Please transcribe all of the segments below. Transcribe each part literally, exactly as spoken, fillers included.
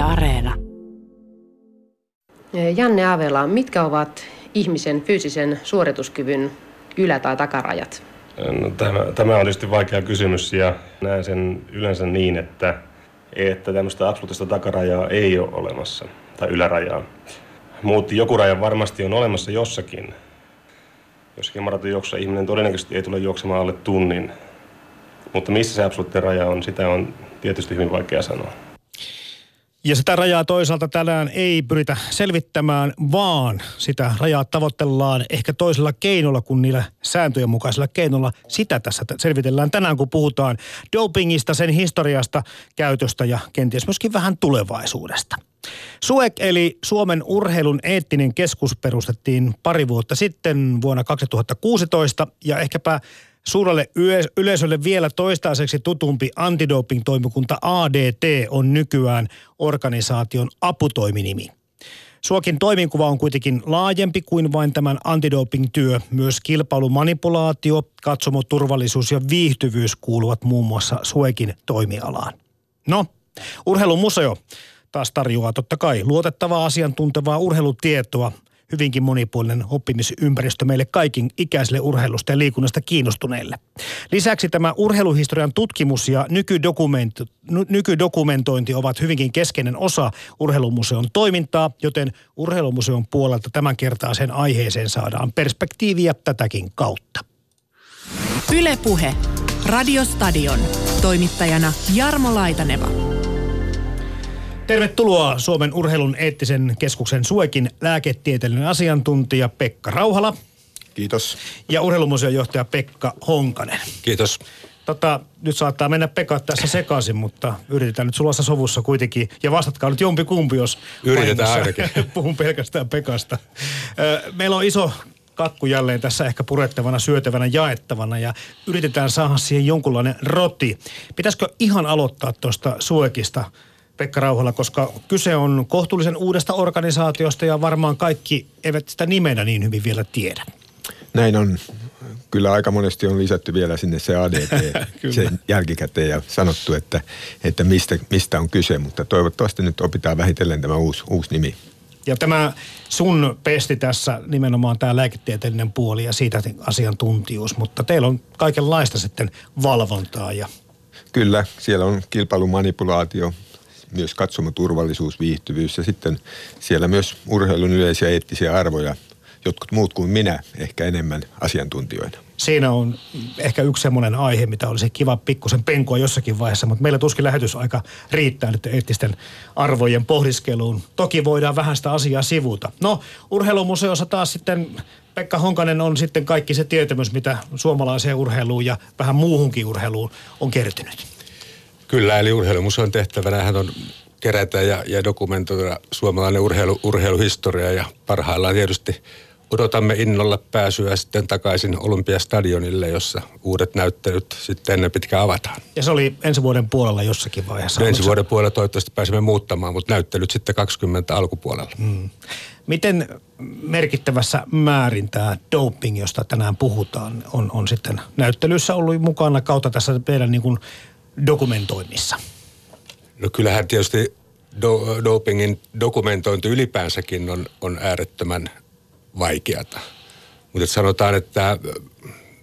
Yle Areena. Janne Avela, mitkä ovat ihmisen fyysisen suorituskyvyn ylä- tai takarajat? No, tämä, tämä on tietysti vaikea kysymys ja näen sen yleensä niin, että, että tämmöistä absoluuttista takarajaa ei ole olemassa tai ylärajaa. Mutta joku raja varmasti on olemassa jossakin. Jossakin maratonjuoksussa ihminen todennäköisesti ei tule juoksemaan alle tunnin. Mutta missä se absoluuttinen raja on, sitä on tietysti hyvin vaikea sanoa. Ja sitä rajaa toisaalta tänään ei pyritä selvittämään, vaan sitä rajaa tavoitellaan ehkä toisella keinolla kuin niillä sääntöjen mukaisilla keinoilla. Sitä tässä selvitellään tänään, kun puhutaan dopingista, sen historiasta, käytöstä ja kenties myöskin vähän tulevaisuudesta. SUEK eli Suomen urheilun eettinen keskus perustettiin pari vuotta sitten vuonna kaksituhattakuusitoista ja ehkäpä suurelle yleisölle vielä toistaiseksi tutumpi antidoping-toimikunta A D T on nykyään organisaation aputoiminimi. SUEKin toiminkuva on kuitenkin laajempi kuin vain tämän antidoping-työ. Myös kilpailumanipulaatio, katsomoturvallisuus ja viihtyvyys kuuluvat muun muassa SUEKin toimialaan. No, Urheilumuseo taas tarjoaa totta kai luotettavaa asiantuntevaa urheilutietoa. Hyvinkin monipuolinen oppimisympäristö meille kaikin ikäisille urheilusta ja liikunnasta kiinnostuneille. Lisäksi tämä urheiluhistorian tutkimus ja nykydokumentointi ovat hyvinkin keskeinen osa Urheilumuseon toimintaa, joten Urheilumuseon puolelta tämän kertaiseen aiheeseen saadaan perspektiiviä tätäkin kautta. Yle Puhe. Radiostadion. Toimittajana Jarmo Laitaneva. Tervetuloa Suomen urheilun eettisen keskuksen SUEKin lääketieteellinen asiantuntija Pekka Rauhala. Kiitos. Ja Urheilumuseon johtaja Pekka Honkanen. Kiitos. Tota, nyt saattaa mennä Pekka tässä sekaisin, mutta yritetään nyt sulassa sovussa kuitenkin. Ja vastatkaa nyt jompikumpi, jos yritetään ainakin. Puhun pelkästään Pekasta. Meillä on iso kakku jälleen tässä ehkä purettavana, syötävänä, jaettavana ja yritetään saada siihen jonkunlainen roti. Pitäisikö ihan aloittaa tuosta SUEKista? Pekka Rauhala, koska kyse on kohtuullisen uudesta organisaatiosta ja varmaan kaikki eivät sitä nimenä niin hyvin vielä tiedä. Näin on. Kyllä aika monesti on lisätty vielä sinne se A D T sen jälkikäteen ja sanottu, että, että mistä, mistä on kyse, mutta toivottavasti nyt opitaan vähitellen tämä uusi, uusi nimi. Ja tämä sun pesti tässä nimenomaan tämä lääketieteellinen puoli ja siitä asiantuntijuus, mutta teillä on kaikenlaista sitten valvontaa. Ja kyllä, siellä on kilpailumanipulaatio. Myös katsomoturvallisuus, viihtyvyys ja sitten siellä myös urheilun yleisiä eettisiä arvoja, jotkut muut kuin minä, ehkä enemmän asiantuntijoina. Siinä on ehkä yksi semmoinen aihe, mitä olisi kiva pikkusen penkoa jossakin vaiheessa, mutta meillä tuskin lähetysaika riittää nyt eettisten arvojen pohdiskeluun. Toki voidaan vähän sitä asiaa sivuta. No, Urheilumuseossa taas sitten Pekka Honkanen on sitten kaikki se tietämys, mitä suomalaiseen urheiluun ja vähän muuhunkin urheiluun on kertynyt. Kyllä, eli Urheilumuseon tehtävänähän on kerätä ja, ja dokumentoida suomalainen urheilu, urheiluhistoria ja parhaillaan tietysti odotamme innolla pääsyä sitten takaisin Olympiastadionille, jossa uudet näyttelyt sitten ennen pitkään avataan. Ja se oli ensi vuoden puolella jossakin vaiheessa? Ensi vuoden puolella toivottavasti pääsemme muuttamaan, mutta näyttelyt sitten kaksikymmentä alkupuolella. Hmm. Miten merkittävässä määrin tämä doping, josta tänään puhutaan, on, on sitten näyttelyissä ollut mukana kautta tässä meidän niin kuin dokumentoinnissa? No kyllähän tietysti do, dopingin dokumentointi ylipäänsäkin on, on äärettömän vaikeata. Mutta sanotaan, että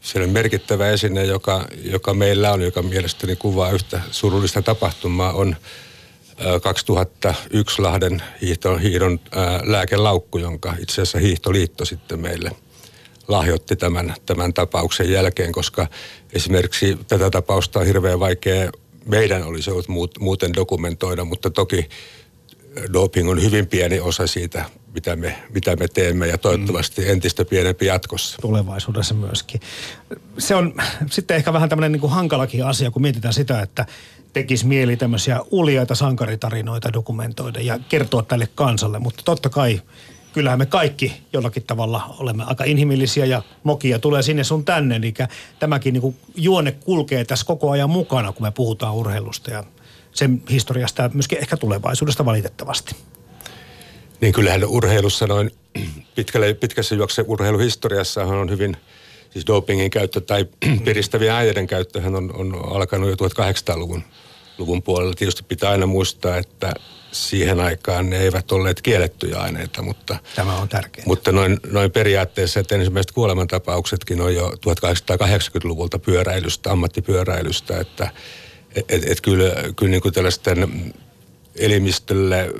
se on merkittävä esine, joka, joka meillä on, joka mielestäni kuvaa yhtä surullista tapahtumaa, on kaksituhattayksi Lahden hiihdon, hiihdon ää, lääkelaukku, jonka itse asiassa Hiihtoliitto sitten meille lahjoitti tämän, tämän tapauksen jälkeen, koska esimerkiksi tätä tapausta on hirveän vaikea meidän olisi ollut muuten dokumentoida, mutta toki doping on hyvin pieni osa siitä, mitä me, mitä me teemme ja toivottavasti mm. entistä pienempi jatkossa. Tulevaisuudessa myöskin. Se on sitten ehkä vähän tämmöinen niin kuin hankalakin asia, kun mietitään sitä, että tekisi mieli tämmöisiä uljaita sankaritarinoita dokumentoida ja kertoa tälle kansalle, mutta totta kai kyllähän me kaikki jollakin tavalla olemme aika inhimillisiä ja mokia tulee sinne sun tänne. Eli tämäkin niin kuin juone kulkee tässä koko ajan mukana, kun me puhutaan urheilusta ja sen historiasta ja myöskin ehkä tulevaisuudesta valitettavasti. Niin kyllähän urheilussa noin pitkälle, pitkässä juokse urheiluhistoriassahan on hyvin, siis dopingin käyttö tai piristävien aineiden käyttöhän on, on alkanut jo tuhatkahdeksansataaluvun luvun puolella tietysti pitää aina muistaa, että siihen aikaan ne eivät olleet kiellettyjä aineita, mutta, tämä on tärkeää. Mutta noin, noin periaatteessa, että ensimmäiset kuolemantapauksetkin on jo tuhatkahdeksansataakahdeksankymmentäluvulta pyöräilystä, ammattipyöräilystä, että et, et, et kyllä, kyllä niin kuin tällaisten elimistölle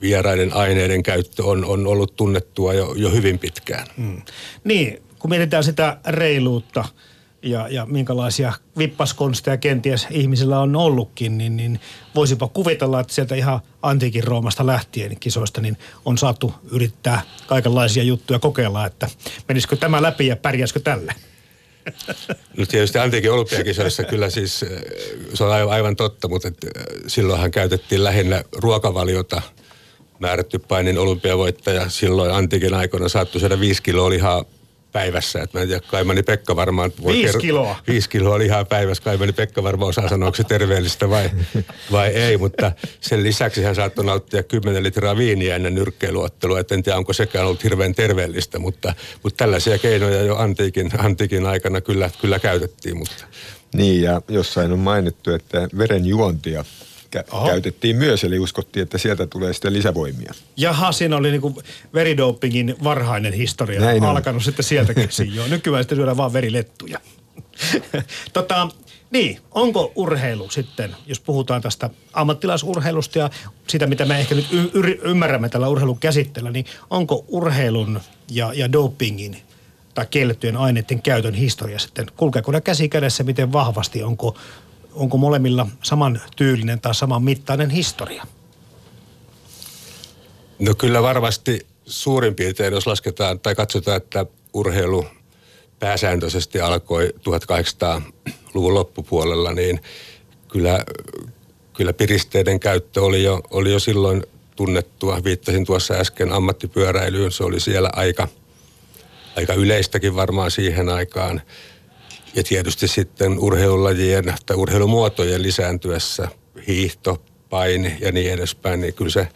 vieraiden aineiden käyttö on, on ollut tunnettua jo, jo hyvin pitkään. Mm. Niin, kun mietitään sitä reiluutta ja, ja minkälaisia vippaskonsteja kenties ihmisillä on ollutkin, niin, niin voisipa kuvitella, että sieltä ihan antiikin Roomasta lähtien kisoista niin on saatu yrittää kaikenlaisia juttuja kokeilla, että menisikö tämä läpi ja pärjäisikö tälle? No tietysti antiikin olympiakisoissa kyllä siis, se on aivan totta, mutta silloinhan käytettiin lähinnä ruokavaliota. Määrätty painin olympiavoittaja silloin antiikin aikoina saattoi saada viisi kiloa lihaa päivässä. Et mä en tiedä, Kaimani Pekka varmaan... Viisi kiloa? Ker- viisi kiloa lihaa päivässä. Kaimani Pekka varmaan osaa sanoa, onko se terveellistä vai, vai ei. Mutta sen lisäksi hän saattoi nauttia kymmenen litraa viiniä ennen nyrkkeilyottelua. Et en tiedä, onko sekään ollut hirveän terveellistä. Mutta, mutta tällaisia keinoja jo antiikin, antiikin aikana kyllä, kyllä käytettiin. Mutta. Niin, ja jossain on mainittu, että verenjuontia... Oho. Käytettiin myös, eli uskottiin, että sieltä tulee sitten lisävoimia. Jaha, siinä oli niin kuin veridopingin varhainen historia. Näin alkanut on. Sitten sieltäkin jo. Nykyään sitten syödään vaan verilettuja. tota, niin, onko urheilu sitten, jos puhutaan tästä ammattilaisurheilusta ja sitä, mitä me ehkä nyt y- y- ymmärrämme tällä urheilun käsitteellä, niin onko urheilun ja, ja dopingin tai kiellettyjen aineiden käytön historia sitten? Kulkeeko ne käsi kädessä, miten vahvasti onko... Onko molemmilla samantyylinen tai samanmittainen historia? No kyllä varmasti suurin piirtein, jos lasketaan tai katsotaan, että urheilu pääsääntöisesti alkoi tuhatkahdeksansataaluvun loppupuolella, niin kyllä, kyllä piristeiden käyttö oli jo, oli jo silloin tunnettua. Viittasin tuossa äsken ammattipyöräilyyn, se oli siellä aika, aika yleistäkin varmaan siihen aikaan. Ja tietysti sitten urheilulajien tai urheilumuotojen lisääntyessä hiihto, paini ja niin edespäin, niin kyllä se,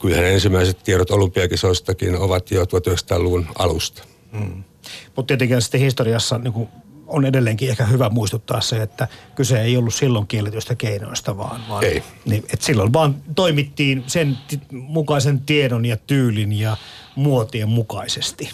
kyllähän ensimmäiset tiedot olympiakisoistakin ovat jo tuhatyhdeksänsataaluvun alusta. Mm. Mutta tietenkin sitten historiassa niin on edelleenkin ehkä hyvä muistuttaa se, että kyse ei ollut silloin kielletyistä keinoista, vaan, vaan ei. Niin, että silloin vaan toimittiin sen t- mukaisen tiedon ja tyylin ja muotien mukaisesti.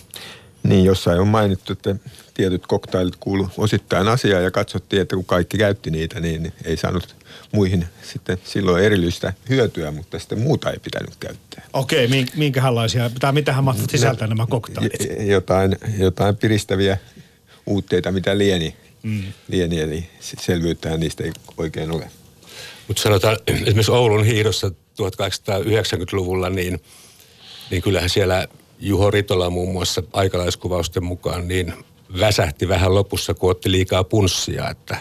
Niin, jossain on mainittu, että tietyt koktailit kuulu osittain asiaan ja katsottiin, että kun kaikki käytti niitä, niin ei saanut muihin sitten silloin erityistä hyötyä, mutta sitten muuta ei pitänyt käyttää. Okei, minkälaisia, tai mitähän mahtavat sisältää nämä koktailit? Jotain, jotain piristäviä uutteita, mitä lieni, mm. lieni eli selvyyttähän niistä ei oikein ole. Mutta sanotaan, esimerkiksi Oulun hiihdossa tuhatkahdeksansataayhdeksänkymmentäluvulla, niin, niin kyllähän siellä... Juho Ritola muun muassa aikalaiskuvausten mukaan niin väsähti vähän lopussa, kun otti liikaa punssia, että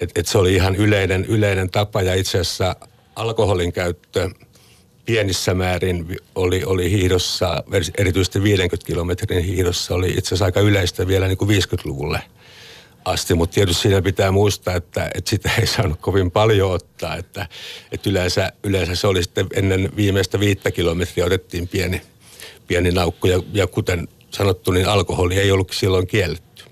et, et se oli ihan yleinen, yleinen tapa ja itse asiassa alkoholin käyttö pienissä määrin oli, oli hiihdossa, erityisesti viidenkymmenen kilometrin hiihdossa oli itse asiassa aika yleistä vielä niin kuin viisikymmentäluvulle asti, mutta tietysti siinä pitää muistaa, että, että sitä ei saanut kovin paljon ottaa, että, että yleensä, yleensä se oli sitten ennen viimeistä viittä kilometriä otettiin pieni pieni naukku ja, ja kuten sanottu, niin alkoholi ei ollut silloin kielletty.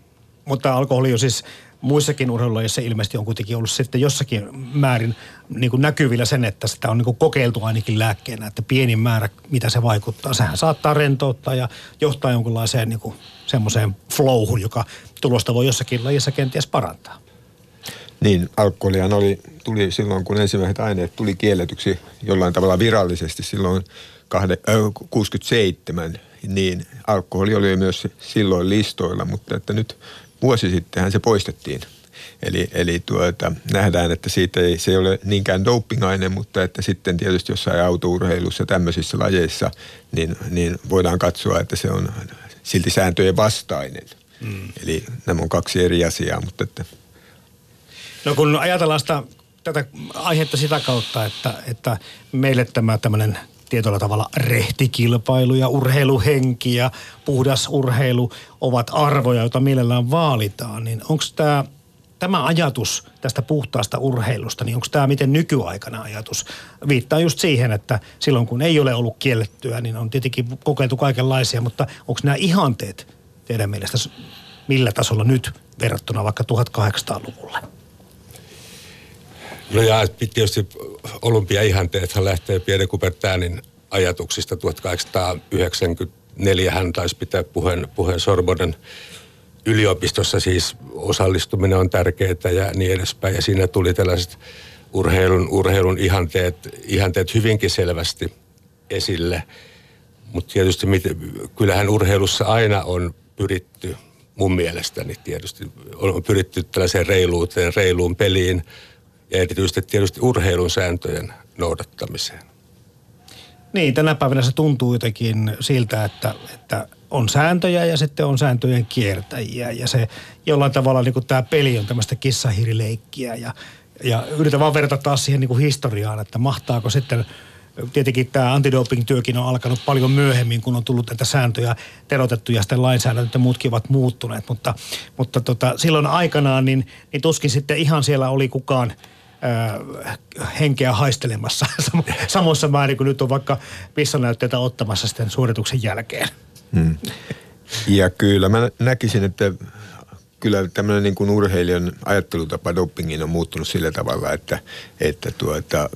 Mutta alkoholi on siis muissakin urheilulajissa ilmeisesti on kuitenkin ollut sitten jossakin määrin niin kuin näkyvillä sen, että sitä on niin kuin kokeiltu ainakin lääkkeenä, että pieni määrä, mitä se vaikuttaa. Sehän saattaa rentouttaa ja johtaa jonkinlaiseen niin kuin semmoiseen flowhun, joka tulosta voi jossakin lajissa kenties parantaa. Niin, alkoholihan oli, tuli silloin, kun ensimmäiset aineet tuli kielletyksi jollain tavalla virallisesti silloin kuusikymmentäseitsemän, niin alkoholi oli myös silloin listoilla, mutta että nyt vuosi sittenhän se poistettiin. Eli, eli tuota, nähdään, että siitä ei, se ei ole niinkään dopingaine, mutta että sitten tietysti jossain autourheilussa ja tämmöisissä lajeissa, niin, niin voidaan katsoa, että se on silti sääntöjen vastainen. Mm. Eli nämä on kaksi eri asiaa, mutta että... No kun ajatellaan sitä, tätä aihetta sitä kautta, että, että meille tämä tämmöinen... tietyllä tavalla rehtikilpailu ja urheiluhenki ja puhdas urheilu ovat arvoja, joita mielellään vaalitaan. Niin onko tämä, tämä ajatus tästä puhtaasta urheilusta, niin onko tämä miten nykyaikana ajatus? Viittaa just siihen, että silloin kun ei ole ollut kiellettyä, niin on tietenkin kokeiltu kaikenlaisia, mutta onko nämä ihanteet teidän mielestä millä tasolla nyt verrattuna vaikka tuhatkahdeksansataaluvulle? No ja tietysti olympiaihanteethan lähtee Pierre de Coubertinin ajatuksista. tuhatkahdeksansataayhdeksänkymmentäneljä hän taisi pitää puheen, puheen Sorbonnen yliopistossa, siis osallistuminen on tärkeää ja niin edespäin. Ja siinä tuli tällaiset urheilun, urheilun ihanteet, ihanteet hyvinkin selvästi esille. Mutta tietysti kyllähän urheilussa aina on pyritty, mun mielestäni tietysti, on pyritty tällaiseen reiluuteen, reiluun peliin ja erityisesti tietysti urheilun sääntöjen noudattamiseen. Niin, tänä päivänä se tuntuu jotenkin siltä, että, että on sääntöjä ja sitten on sääntöjen kiertäjiä ja se jollain tavalla niin kuin tämä peli on tämmöistä kissahiirileikkiä ja, ja yritän vaan verrata taas siihen niin kuin historiaan, että mahtaako sitten. Tietenkin tämä antidoping-työkin on alkanut paljon myöhemmin, kun on tullut näitä sääntöjä terotettu ja sitten lainsäädäntö ja muutkin ovat muuttuneet. Mutta, mutta tota, silloin aikanaan niin, niin tuskin sitten ihan siellä oli kukaan äh, henkeä haistelemassa samassa määrin kuin nyt on vaikka pissanäytteitä ottamassa sitten suorituksen jälkeen. Hmm. Ja kyllä mä näkisin, että kyllä tämmöinen niin kuin urheilijan ajattelutapa dopingiin on muuttunut sillä tavalla, että, että tuota,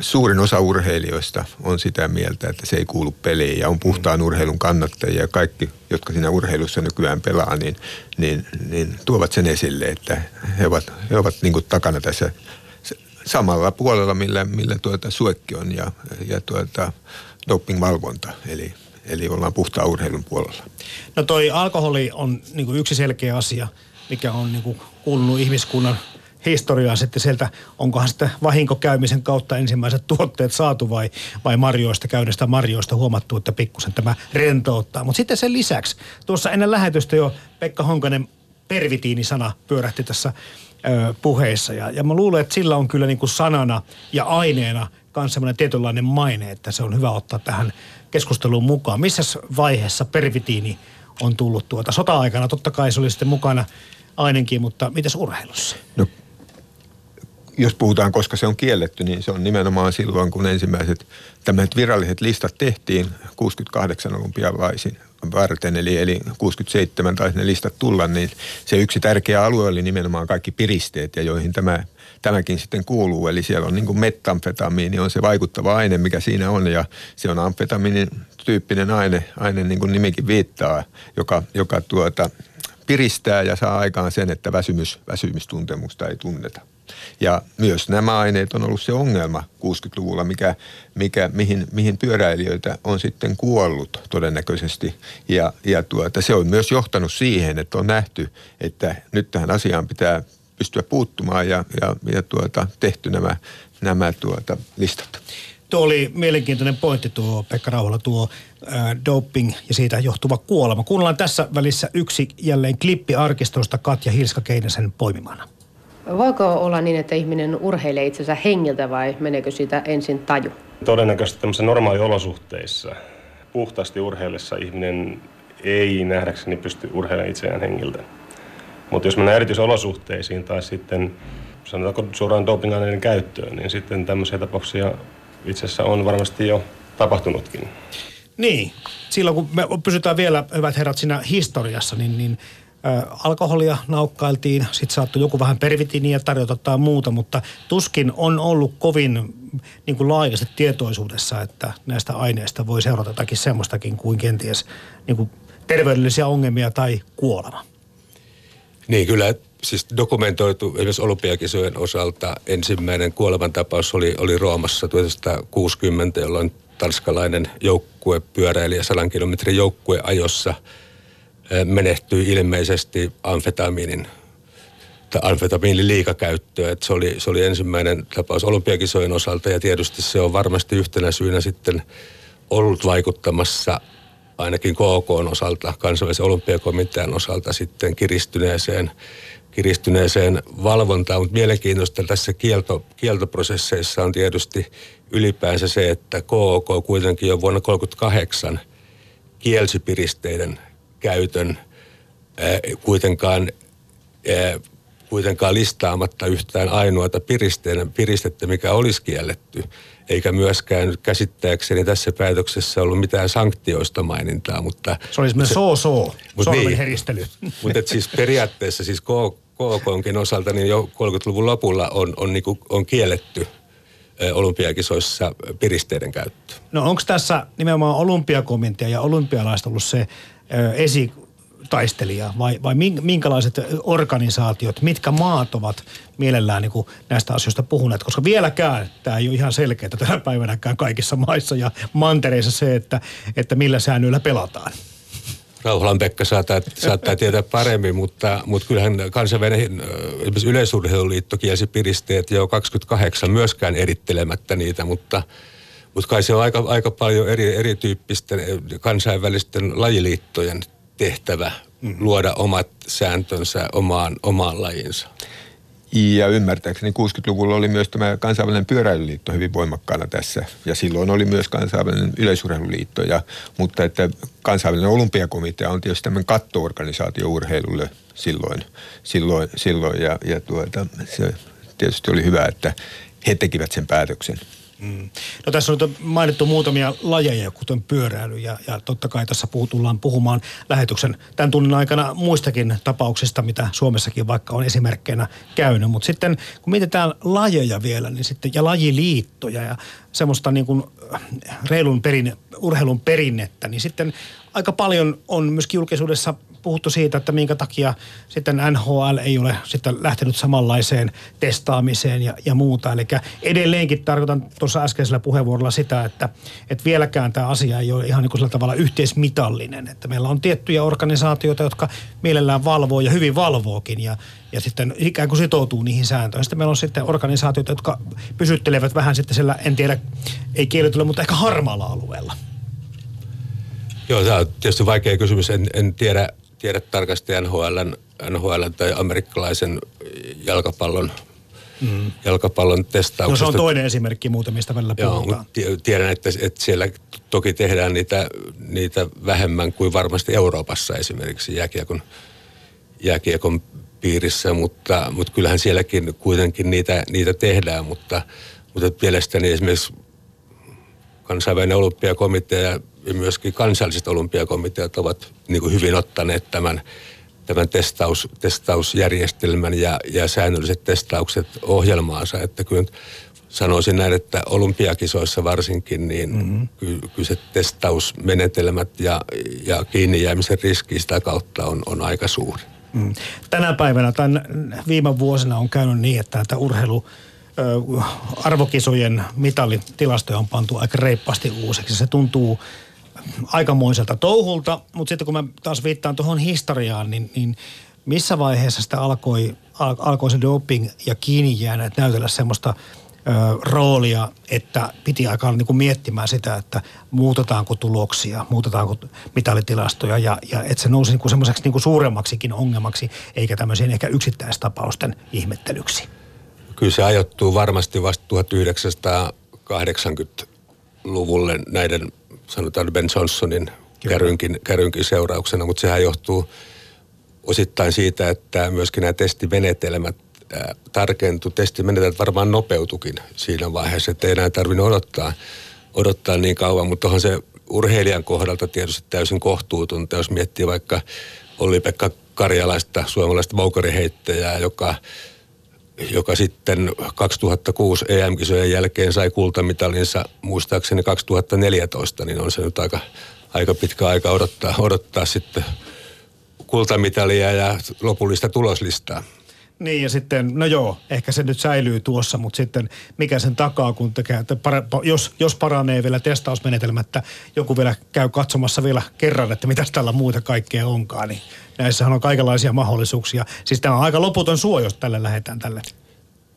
suurin osa urheilijoista on sitä mieltä, että se ei kuulu peliin ja on puhtaan urheilun kannattajia. Kaikki, jotka siinä urheilussa nykyään pelaa, niin, niin, niin tuovat sen esille, että he ovat, he ovat niin kuin takana tässä samalla puolella, millä, millä tuota SUEK on ja, ja tuota dopingvalvonta, eli Eli ollaan puhtaan urheilun puolella. No toi alkoholi on niin kuin yksi selkeä asia, mikä on niin kuin kuulunut ihmiskunnan historiaan sitten sieltä. Onkohan sitä vahinkokäymisen kautta ensimmäiset tuotteet saatu vai, vai marjoista, käydestä marjoista huomattu, että pikkusen tämä rentouttaa. Mutta sitten sen lisäksi, tuossa ennen lähetystä jo Pekka Honkanen pervitiinisana pyörähti tässä ö, puheessa. Ja, ja mä luulen, että sillä on kyllä niin kuin sanana ja aineena myös semmoinen tietynlainen maine, että se on hyvä ottaa tähän keskusteluun mukaan. Missä vaiheessa pervitiini on tullut tuota sota-aikana? Totta kai se oli sitten mukana ainakin, mutta mitäs urheilussa? No, jos puhutaan, koska se on kielletty, niin se on nimenomaan silloin, kun ensimmäiset tämmöiset viralliset listat tehtiin kuusikymmentäkahdeksan olympialaisiin varten, eli, eli kuusikymmentäseitsemän taisi ne listat tulla, niin se yksi tärkeä alue oli nimenomaan kaikki piristeet, ja joihin tämä tämäkin sitten kuuluu, eli siellä on niin kuin metamfetamiini, on se vaikuttava aine, mikä siinä on, ja se on amfetamiinin tyyppinen aine, aine niin kuin nimikin viittaa, joka, joka tuota, piristää ja saa aikaan sen, että väsymys, väsymystuntemusta ei tunneta. Ja myös nämä aineet on ollut se ongelma kuusikymmentäluvulla, mikä, mikä, mihin, mihin pyöräilijöitä on sitten kuollut todennäköisesti. Ja, ja tuota, se on myös johtanut siihen, että on nähty, että nyt tähän asiaan pitää pystyä puuttumaan ja, ja, ja tuota, tehty nämä, nämä tuota, listat. Tuo oli mielenkiintoinen pointti tuo Pekka Rauhala, tuo ää, doping ja siitä johtuva kuolema. Kuunnellaan tässä välissä yksi jälleen klippi arkistosta Katja Hilska-Keinäsen poimimana. Voiko olla niin, että ihminen urheilee itsensä hengiltä vai meneekö siitä ensin taju? Todennäköisesti tämmöisissä normaaliolosuhteissa, puhtaasti urheilessa ihminen ei nähdäkseni pysty urheilemaan itseään hengiltä. Mutta jos mennään erityisolosuhteisiin tai sitten sanotaanko suoraan dopingaineiden käyttöön, niin sitten tämmöisiä tapauksia itse asiassa on varmasti jo tapahtunutkin. Niin, silloin kun me pysytään vielä, hyvät herrat, siinä historiassa, niin, niin ä, alkoholia naukkailtiin, sitten saattoi joku vähän pervitiiniä tarjota tai muuta, mutta tuskin on ollut kovin niin kuin laajasti tietoisuudessa, että näistä aineista voi seurata jotakin semmoistakin kuin kenties niin kuin terveydellisiä ongelmia tai kuolema. Niin kyllä, siis dokumentoitu esimerkiksi olympiakisojen osalta ensimmäinen kuolemantapaus oli, oli Roomassa tuhatyhdeksänsataakuusikymmentä, jolloin tanskalainen joukkue pyöräilijä sadan kilometrin joukkueajossa menehtyi ilmeisesti amfetamiinin tai amfetamiinin liikakäyttöä. Se oli, se oli ensimmäinen tapaus olympiakisojen osalta ja tietysti se on varmasti yhtenä syynä sitten ollut vaikuttamassa ainakin K K:n osalta, kansainvälisen olympiakomitean osalta sitten kiristyneeseen, kiristyneeseen valvontaan. Mutta mielenkiintoista tässä kielto, kieltoprosesseissa on tietysti ylipäänsä se, että K K kuitenkin jo vuonna tuhatyhdeksänsataakolmekymmentäkahdeksan kielsi piristeiden käytön ää, kuitenkaan, ää, kuitenkaan listaamatta yhtään ainoata piristettä, mikä olisi kielletty. Eikä myöskään käsittääkseni tässä päätöksessä ollut mitään sanktioista mainintaa, mutta se olisi myös so-so, sormen heristely. Mutta siis periaatteessa siis K K K K:nkin osalta niin jo kolmekymmentäluvun lopulla on, on, niin kuin, on kielletty olympiakisoissa piristeiden käyttö. No onko tässä nimenomaan olympiakomitea ja olympialaista ollut se ö, esitaistelija vai, vai minkälaiset organisaatiot, mitkä maat ovat mielellään niin kuin näistä asioista puhuneet? Koska vieläkään tämä ei ole ihan selkeää tänä päivänäkään kaikissa maissa ja mantereissa se, että, että millä säännöillä pelataan. Rauhalan Pekka saattaa, saattaa tietää paremmin, mutta, mutta kyllähän kansainvälinen yleisurheiluliitto kielsi piristeet jo kaksikymmentäkahdeksan myöskään erittelemättä niitä, mutta, mutta kai se on aika, aika paljon eri, erityyppisten kansainvälisten lajiliittojen tehtävä luoda omat sääntönsä omaan, omaan lajinsa. Ja ymmärtääkseni kuusikymmentäluvulla oli myös tämä kansainvälinen pyöräilyliitto hyvin voimakkaana tässä. Ja silloin oli myös kansainvälinen yleisurheiluliitto. Ja, mutta että kansainvälinen olympiakomitea on tietysti tämmöinen kattoorganisaatio urheilulle silloin. silloin, silloin ja ja tuota, se tietysti oli hyvä, että he tekivät sen päätöksen. Mm. No tässä on mainittu muutamia lajeja, kuten pyöräily ja, ja totta kai tässä tullaan puhumaan lähetyksen tämän tunnin aikana muistakin tapauksista, mitä Suomessakin vaikka on esimerkkeinä käynyt. Mutta sitten kun mietitään lajeja vielä niin sitten, ja lajiliittoja ja semmoista niin kuin reilun perinne, urheilun perinnettä, niin sitten aika paljon on myöskin julkisuudessa puhuttu siitä, että minkä takia sitten N H L ei ole sitten lähtenyt samanlaiseen testaamiseen ja, ja muuta. Eli edelleenkin tarkoitan tuossa äskeisellä puheenvuorolla sitä, että, että vieläkään tämä asia ei ole ihan niin kuin sillä tavalla yhteismitallinen. Että meillä on tiettyjä organisaatioita, jotka mielellään valvoo ja hyvin valvookin ja, ja sitten ikään kuin sitoutuu niihin sääntöihin. Sitten meillä on sitten organisaatioita, jotka pysyttelevät vähän sitten sillä, en tiedä, ei kielletyllä, mutta ehkä harmaalla alueella. Joo, tämä on tietysti vaikea kysymys. En, en tiedä, tiedä tarkasti N H L tai amerikkalaisen jalkapallon, mm. jalkapallon testauksesta. No se on toinen esimerkki muutamista välillä puhutaan. Joo, tiedän, että, että siellä toki tehdään niitä, niitä vähemmän kuin varmasti Euroopassa esimerkiksi jääkiekon, jääkiekon piirissä, mutta, mutta kyllähän sielläkin kuitenkin niitä, niitä tehdään, mutta, mutta mielestäni esimerkiksi kansainvälinen olympiakomitea ja myöskin kansalliset olympiakomiteat ovat niin kuin hyvin ottaneet tämän, tämän testaus, testausjärjestelmän ja, ja säännölliset testaukset ohjelmaansa. Että kyllä sanoisin näin, että olympiakisoissa varsinkin niin mm-hmm. ky- kyllä se testausmenetelmät ja, ja kiinni jäämisen riski sitä kautta on, on aika suuri. Mm. Tänä päivänä tai viime vuosina on käynyt niin, että tämä urheilu arvokisojen mitalitilastoja on pantu aika reippaasti uusiksi. Se tuntuu aikamoiselta touhulta, mutta sitten kun mä taas viittaan tuohon historiaan, niin, niin missä vaiheessa sitä alkoi, al, alkoi se doping ja kiinni jääneet näytellä semmoista ö, roolia, että piti aikaan niin kuin miettimään sitä, että muutetaanko tuloksia, muutetaanko mitalitilastoja ja, ja että se nousi niin kuin semmoiseksi niin kuin suuremmaksikin ongelmaksi, eikä tämmöisiin ehkä yksittäistapausten ihmettelyksi. Kyllä se ajoittuu varmasti vasta tuhatyhdeksänsataakahdeksankymmentäluvulle näiden, sanotaan Ben Johnsonin kärynkin, kärynkin seurauksena, mutta sehän johtuu osittain siitä, että myöskin nämä testimenetelmät äh, tarkentu. Testimenetelmät varmaan nopeutukin siinä vaiheessa, että ei enää tarvinnut odottaa, odottaa niin kauan, mutta onhan se urheilijan kohdalta tietysti täysin kohtuutonta, jos miettii vaikka Olli-Pekka Karjalaista, suomalaista moukariheittäjää, joka... joka sitten kaksituhattakuusi E M-kisojen jälkeen sai kultamitalinsa muistaakseni kaksituhattaneljätoista, niin on se nyt aika, aika pitkä aika odottaa, odottaa sitten kultamitalia ja lopullista tuloslistaa. Niin ja sitten, no joo, ehkä se nyt säilyy tuossa, mutta sitten mikä sen takaa, kun tekee, että para, jos, jos paranee vielä testausmenetelmättä, joku vielä käy katsomassa vielä kerran, että mitäs tällä muuta kaikkea onkaan, niin näissähän on kaikenlaisia mahdollisuuksia. Siis tämä on aika loputon suo, jos tälle lähdetään tälle.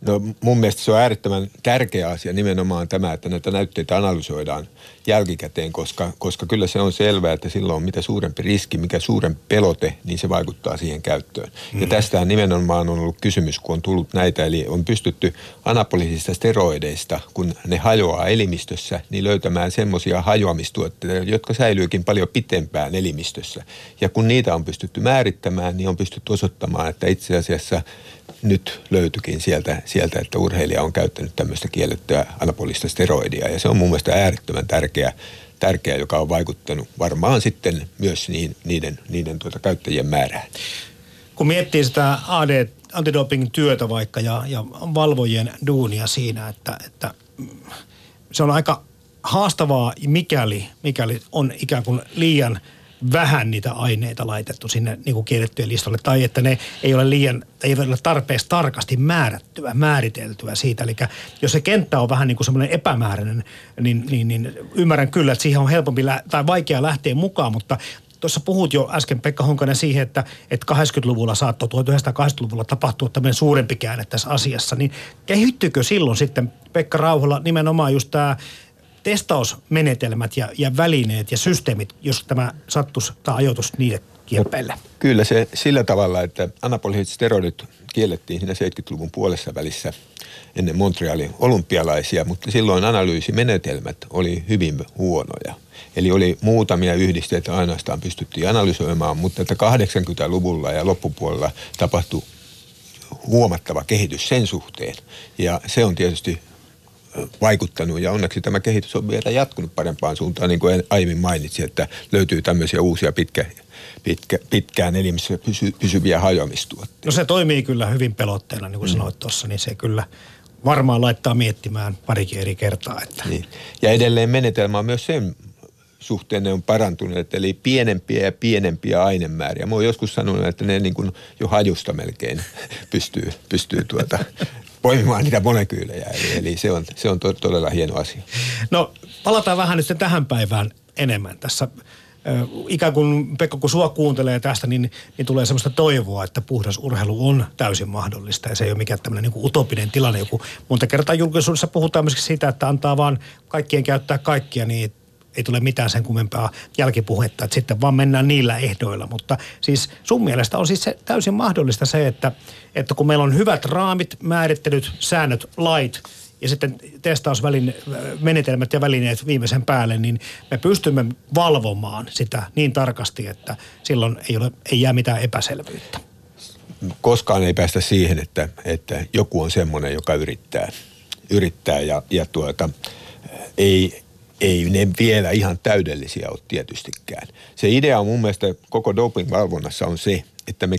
No mun mielestä se on äärettömän tärkeä asia nimenomaan tämä, että näitä näytteitä analysoidaan jälkikäteen, koska, koska kyllä se on selvää, että silloin mitä suurempi riski, mikä suurempi pelote, niin se vaikuttaa siihen käyttöön. Mm. Ja tästähän nimenomaan on ollut kysymys, kun on tullut näitä, eli on pystytty anabolisista steroideista, kun ne hajoaa elimistössä, niin löytämään semmoisia hajoamistuotteita, jotka säilyykin paljon pitempään elimistössä. Ja kun niitä on pystytty määrittämään, niin on pystytty osoittamaan, että itse asiassa nyt löytyikin sieltä, sieltä, että urheilija on käyttänyt tämmöistä kiellettyä anabolista steroidia. Ja se on mun mielestä äärettömän tärkeä, tärkeä joka on vaikuttanut varmaan sitten myös niiden, niiden, niiden tuota käyttäjien määrään. Kun miettii sitä A D, antidoping-työtä vaikka ja, ja valvojien duunia siinä, että, että se on aika haastavaa, mikäli, mikäli on ikään kuin liian vähän niitä aineita laitettu sinne niin kuin kiellettyjen listalle, tai että ne ei ole liian, ei ole tarpeeksi tarkasti määrättyä, määriteltyä siitä. Eli jos se kenttä on vähän niin kuin semmoinen epämääräinen, niin, niin, niin ymmärrän kyllä, että siihen on helpompi lä- tai vaikea lähteä mukaan, mutta tuossa puhut jo äsken, Pekka Honkanen, siihen, että, että kahdeksankymmentäluvulla saattoi, tuhatyhdeksänsataakahdeksankymmentäluvulla tapahtua tämmöinen suurempi käänne tässä asiassa, niin kehittyykö silloin sitten, Pekka Rauhala, nimenomaan just tämä testausmenetelmät ja, ja välineet ja systeemit, jos tämä sattuisi tai ajoitus niille kielpeille? No, kyllä se sillä tavalla, että anaboliset steroidit kiellettiin siinä seitsemänkymmentäluvun puolessa välissä ennen Montrealin olympialaisia, mutta silloin analyysimenetelmät oli hyvin huonoja. Eli oli muutamia yhdisteitä ainoastaan pystyttiin analysoimaan, mutta että kahdeksankymmentäluvulla ja loppupuolella tapahtui huomattava kehitys sen suhteen. Ja se on tietysti vaikuttanut ja onneksi tämä kehitys on vielä jatkunut parempaan suuntaan, niin kuin aiemmin mainitsin, että löytyy tämmöisiä uusia pitkä, pitkä, pitkään elimissä pysy, pysyviä hajoamistuotteita. No se toimii kyllä hyvin pelotteena, niin kuin mm. sanoit tuossa, niin se kyllä varmaan laittaa miettimään parikin eri kertaa. Että. Niin. Ja edelleen menetelmä on myös sen suhteen, ne on parantuneet, eli pienempiä ja pienempiä ainemääriä. Mä oon joskus sanonut, että ne niin kuin jo hajusta melkein pystyy, pystyy tuota... poimimaan niitä molekyylejä, eli, eli se on, se on to, todella hieno asia. No palataan vähän nyt tähän päivään enemmän tässä. Äh, ikään kuin, Pekka, kun sua kuuntelee tästä, niin, niin tulee semmoista toivoa, että puhdas urheilu on täysin mahdollista. Ja se ei ole mikään tämmöinen niin kuin utopinen tilanne. Joku, monta kertaa julkisuudessa puhutaan myöskin sitä, että antaa vaan kaikkien käyttää kaikkia, niin ei tule mitään sen kummempaa jälkipuhetta. Että sitten vaan mennään niillä ehdoilla. Mutta siis sun mielestä on siis se, täysin mahdollista se, että, että kun meillä on hyvät raamit, määrittelyt, säännöt, lait ja sitten testausmenetelmät ja välineet viimeisen päälle, niin me pystymme valvomaan sitä niin tarkasti, että silloin ei, ole, ei jää mitään epäselvyyttä. Koskaan ei päästä siihen, että, että joku on semmoinen, joka yrittää, yrittää ja, ja tuota, ei... Ei ne vielä ihan täydellisiä ole tietystikään. Se idea mun mielestä koko dopingvalvonnassa on se, että me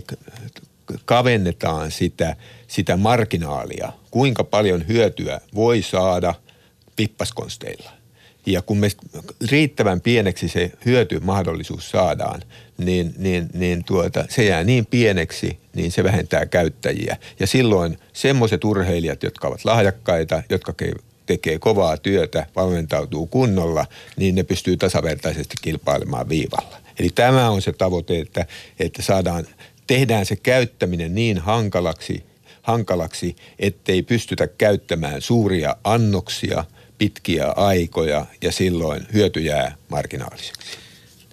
kavennetaan sitä, sitä marginaalia, kuinka paljon hyötyä voi saada pippaskonsteilla. Ja kun me riittävän pieneksi se hyötymahdollisuus saadaan, niin, niin, niin tuota, se jää niin pieneksi, niin se vähentää käyttäjiä. Ja silloin semmoiset urheilijat, jotka ovat lahjakkaita, jotka tekee kovaa työtä, valmentautuu kunnolla, niin ne pystyy tasavertaisesti kilpailemaan viivalla. Eli tämä on se tavoite, että, että saadaan, tehdään se käyttäminen niin hankalaksi, hankalaksi, ettei pystytä käyttämään suuria annoksia, pitkiä aikoja ja silloin hyöty jää marginaaliseksi.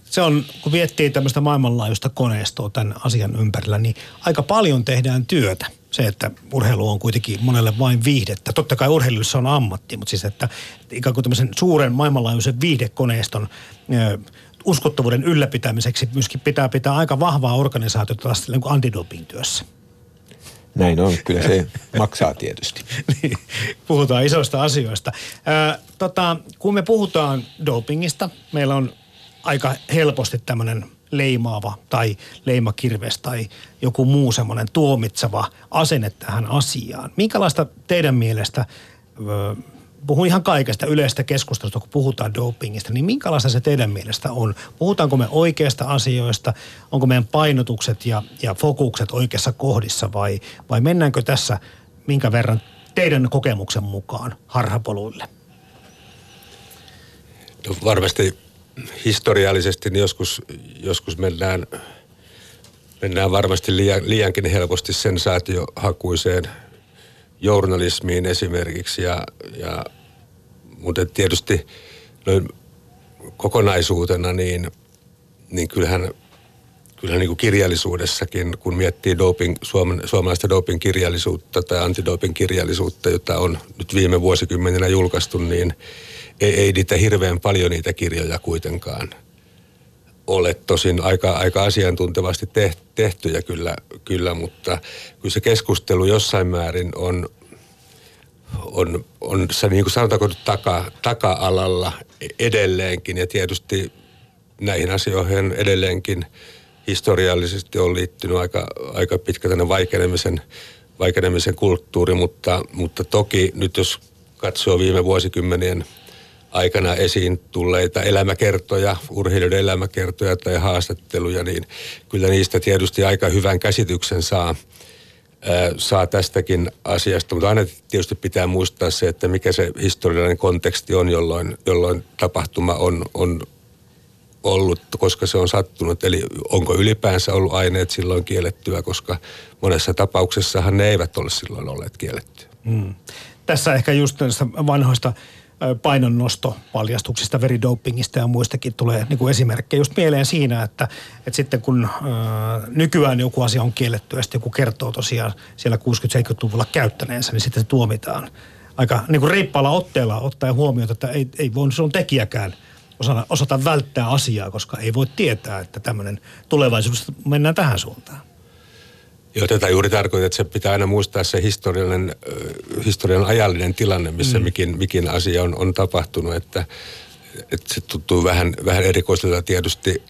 Se on, kun miettii tämmöistä maailmanlaajuista koneistoa tämän asian ympärillä, niin aika paljon tehdään työtä. Se, että urheilu on kuitenkin monelle vain viihdettä. Totta kai urheilussa on ammatti, mutta siis, että ikään kuin tämmöisen suuren maailmanlaajuisen viihdekoneiston ö, uskottavuuden ylläpitämiseksi myöskin pitää pitää aika vahvaa organisaatiota taas niin kuin antidoping-työssä. Näin on, kyllä se maksaa tietysti. Niin, puhutaan isoista asioista. Ö, tota, kun me puhutaan dopingista, meillä on aika helposti tämmöinen leimaava tai leimakirves tai joku muu semmoinen tuomitseva asenne tähän asiaan. Minkälaista teidän mielestä, puhun ihan kaikesta yleistä keskustelusta, kun puhutaan dopingista, niin minkälaista se teidän mielestä on? Puhutaanko me oikeista asioista? Onko meidän painotukset ja, ja fokukset oikeassa kohdissa vai, vai mennäänkö tässä minkä verran teidän kokemuksen mukaan harhapoluille? No varmasti historiallisesti niin joskus, joskus mennään, mennään varmasti liian, liiankin helposti sensaatiohakuiseen journalismiin esimerkiksi. Ja, ja, mutta tietysti noin kokonaisuutena, niin, niin kyllähän, kyllähän niin kuin kirjallisuudessakin, kun miettii doping, suomen, suomalaista dopingkirjallisuutta tai antidopingkirjallisuutta, jota on nyt viime vuosikymmeninä julkaistu, niin Ei, ei niitä hirveän paljon niitä kirjoja kuitenkaan ole, tosin aika, aika asiantuntevasti tehtyjä kyllä, kyllä, mutta kyllä se keskustelu jossain määrin on, on, on se niin kuin sanotaanko taka, taka-alalla edelleenkin ja tietysti näihin asioihin edelleenkin historiallisesti on liittynyt aika, aika pitkä tänne vaikenemisen, vaikenemisen kulttuuri, mutta, mutta toki nyt jos katsoo viime vuosikymmenien aikana esiin tulleita elämäkertoja, urheilijoiden elämäkertoja tai haastatteluja, niin kyllä niistä tietysti aika hyvän käsityksen saa, ää, saa tästäkin asiasta. Mutta aina tietysti pitää muistaa se, että mikä se historiallinen konteksti on, jolloin, jolloin tapahtuma on, on ollut, koska se on sattunut. Eli onko ylipäänsä ollut aineet silloin kiellettyä, koska monessa tapauksessahan ne eivät ole silloin olleet kiellettyä. Mm. Tässä ehkä just näistä vanhoista painonnostopaljastuksista, veridopingista ja muistakin tulee niin kuin esimerkkejä just mieleen siinä, että, että sitten kun ö, nykyään joku asia on kielletty ja sitten joku kertoo tosiaan siellä kuusikymmentä-seitsemänkymmentäluvulla käyttäneensä, niin sitten se tuomitaan aika niin kuin reippaalla otteella ottaen huomioon, että ei, ei voinut silloin tekijäkään osata, osata välttää asiaa, koska ei voi tietää, että tämmöinen tulevaisuus mennään tähän suuntaan. Joo, tätä juuri tarkoitan, että se pitää aina muistaa se historiallinen, historian ajallinen tilanne, missä mm. mikin, mikin asia on, on tapahtunut, että, että se tuntuu vähän, vähän erikoiselta tietysti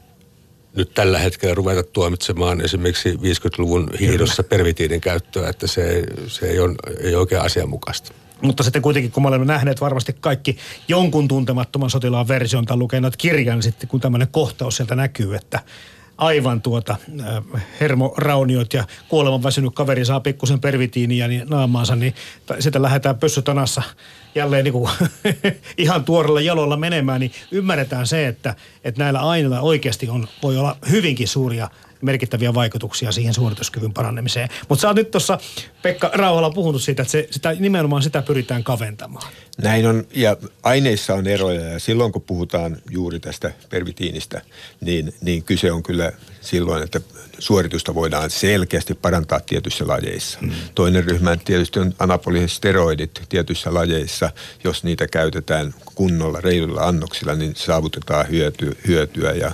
nyt tällä hetkellä ruveta tuomitsemaan esimerkiksi viisikymmentäluvun hiidossa pervitiinin käyttöä, että se, se ei ole ei oikein asianmukaista. Mutta sitten kuitenkin, kun me olemme nähneet varmasti kaikki jonkun tuntemattoman sotilaan version tai lukeneet kirjan, niin sitten kun tämmöinen kohtaus sieltä näkyy, että aivan tuota hermorauniot ja kuoleman väsynyt kaveri saa pikkusen pervitiiniä niin naamaansa, niin sitä lähdetään pössytanassa jälleen niin kuin ihan tuorella jalolla menemään, niin ymmärretään se, että, että näillä aineilla oikeasti on, voi olla hyvinkin suuria merkittäviä vaikutuksia siihen suorituskyvyn parannemiseen. Mutta sä oot nyt tuossa, Pekka Rauhala, puhunut siitä, että se, sitä, nimenomaan sitä pyritään kaventamaan. Näin on, ja aineissa on eroja, ja silloin kun puhutaan juuri tästä pervitiinistä, niin, niin kyse on kyllä silloin, että suoritusta voidaan selkeästi parantaa tietyissä lajeissa. Mm. Toinen ryhmä tietysti on anaboliset steroidit tietyissä lajeissa. Jos niitä käytetään kunnolla, reiluilla annoksilla, niin saavutetaan hyötyä, hyötyä ja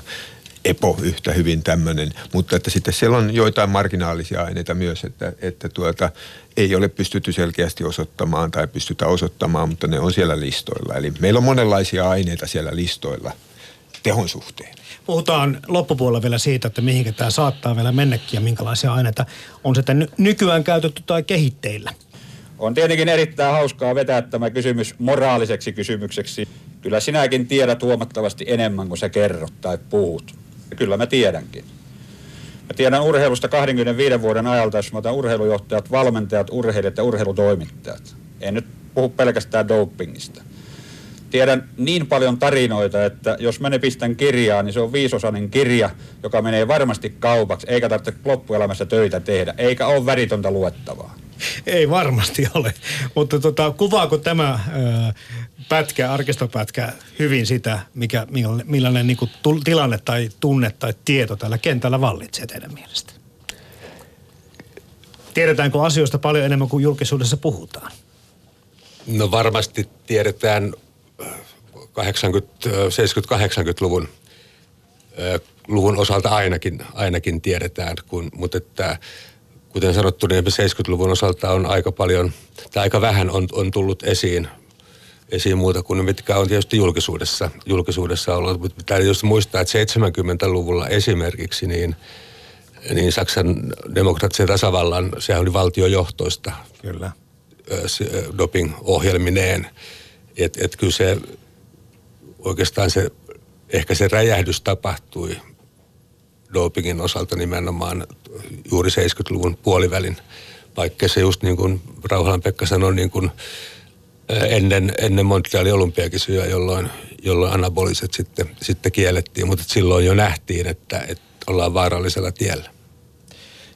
epo yhtä hyvin tämmöinen, mutta että sitten siellä on joitain marginaalisia aineita myös, että, että tuota, ei ole pystytty selkeästi osoittamaan tai pystytään osoittamaan, mutta ne on siellä listoilla. Eli meillä on monenlaisia aineita siellä listoilla tehon suhteen. Puhutaan loppupuolella vielä siitä, että mihinkä tämä saattaa vielä mennäkin ja minkälaisia aineita on sitten nykyään käytetty tai kehitteillä. On tietenkin erittäin hauskaa vetää tämä kysymys moraaliseksi kysymykseksi. Kyllä sinäkin tiedät huomattavasti enemmän kuin sä kerrot tai puhut. Kyllä mä tiedänkin. Mä tiedän urheilusta kaksikymmentäviisi vuoden ajalta, jos mä otan urheilujohtajat, valmentajat, urheilijat ja urheilutoimittajat. En nyt puhu pelkästään dopingista. Tiedän niin paljon tarinoita, että jos mä ne pistän kirjaan, niin se on viisosainen kirja, joka menee varmasti kaupaksi, eikä tarvitse loppuelämässä töitä tehdä, eikä ole väritonta luettavaa. Ei varmasti ole, mutta tota, kuvaako tämä ö, pätkä, arkistopätkä hyvin sitä, mikä, millainen niin kuin, tilanne tai tunne tai tieto tällä kentällä vallitsee teidän mielestä? Tiedetäänkö asioista paljon enemmän kuin julkisuudessa puhutaan? No varmasti tiedetään kahdeksankymmentä-seitsemänkymmentä-kahdeksankymmentäluvun luvun osalta ainakin, ainakin tiedetään, kun, mutta että kuten sanottu, niin seitsemänkymmentäluvun osalta on aika paljon, tai aika vähän on, on tullut esiin, esiin muuta kuin mitkä on tietysti julkisuudessa, julkisuudessa ollut. Mutta pitää tietysti muistaa, että seitsemänkymmentäluvulla esimerkiksi, niin, niin Saksan demokraattisen tasavallan, sehän oli valtiojohtoista. Kyllä. Doping-ohjelmineen. Että et kyllä se, oikeastaan se, ehkä se räjähdys tapahtui dopingin osalta nimenomaan juuri seitsemänkymmentäluvun puolivälin, vaikka se just niin kuin Rauhalan Pekka sanoi, niin kuin ennen, ennen Montrealin olympiakisoja, jolloin, jolloin anaboliset sitten, sitten kiellettiin, mutta silloin jo nähtiin, että, että ollaan vaarallisella tiellä.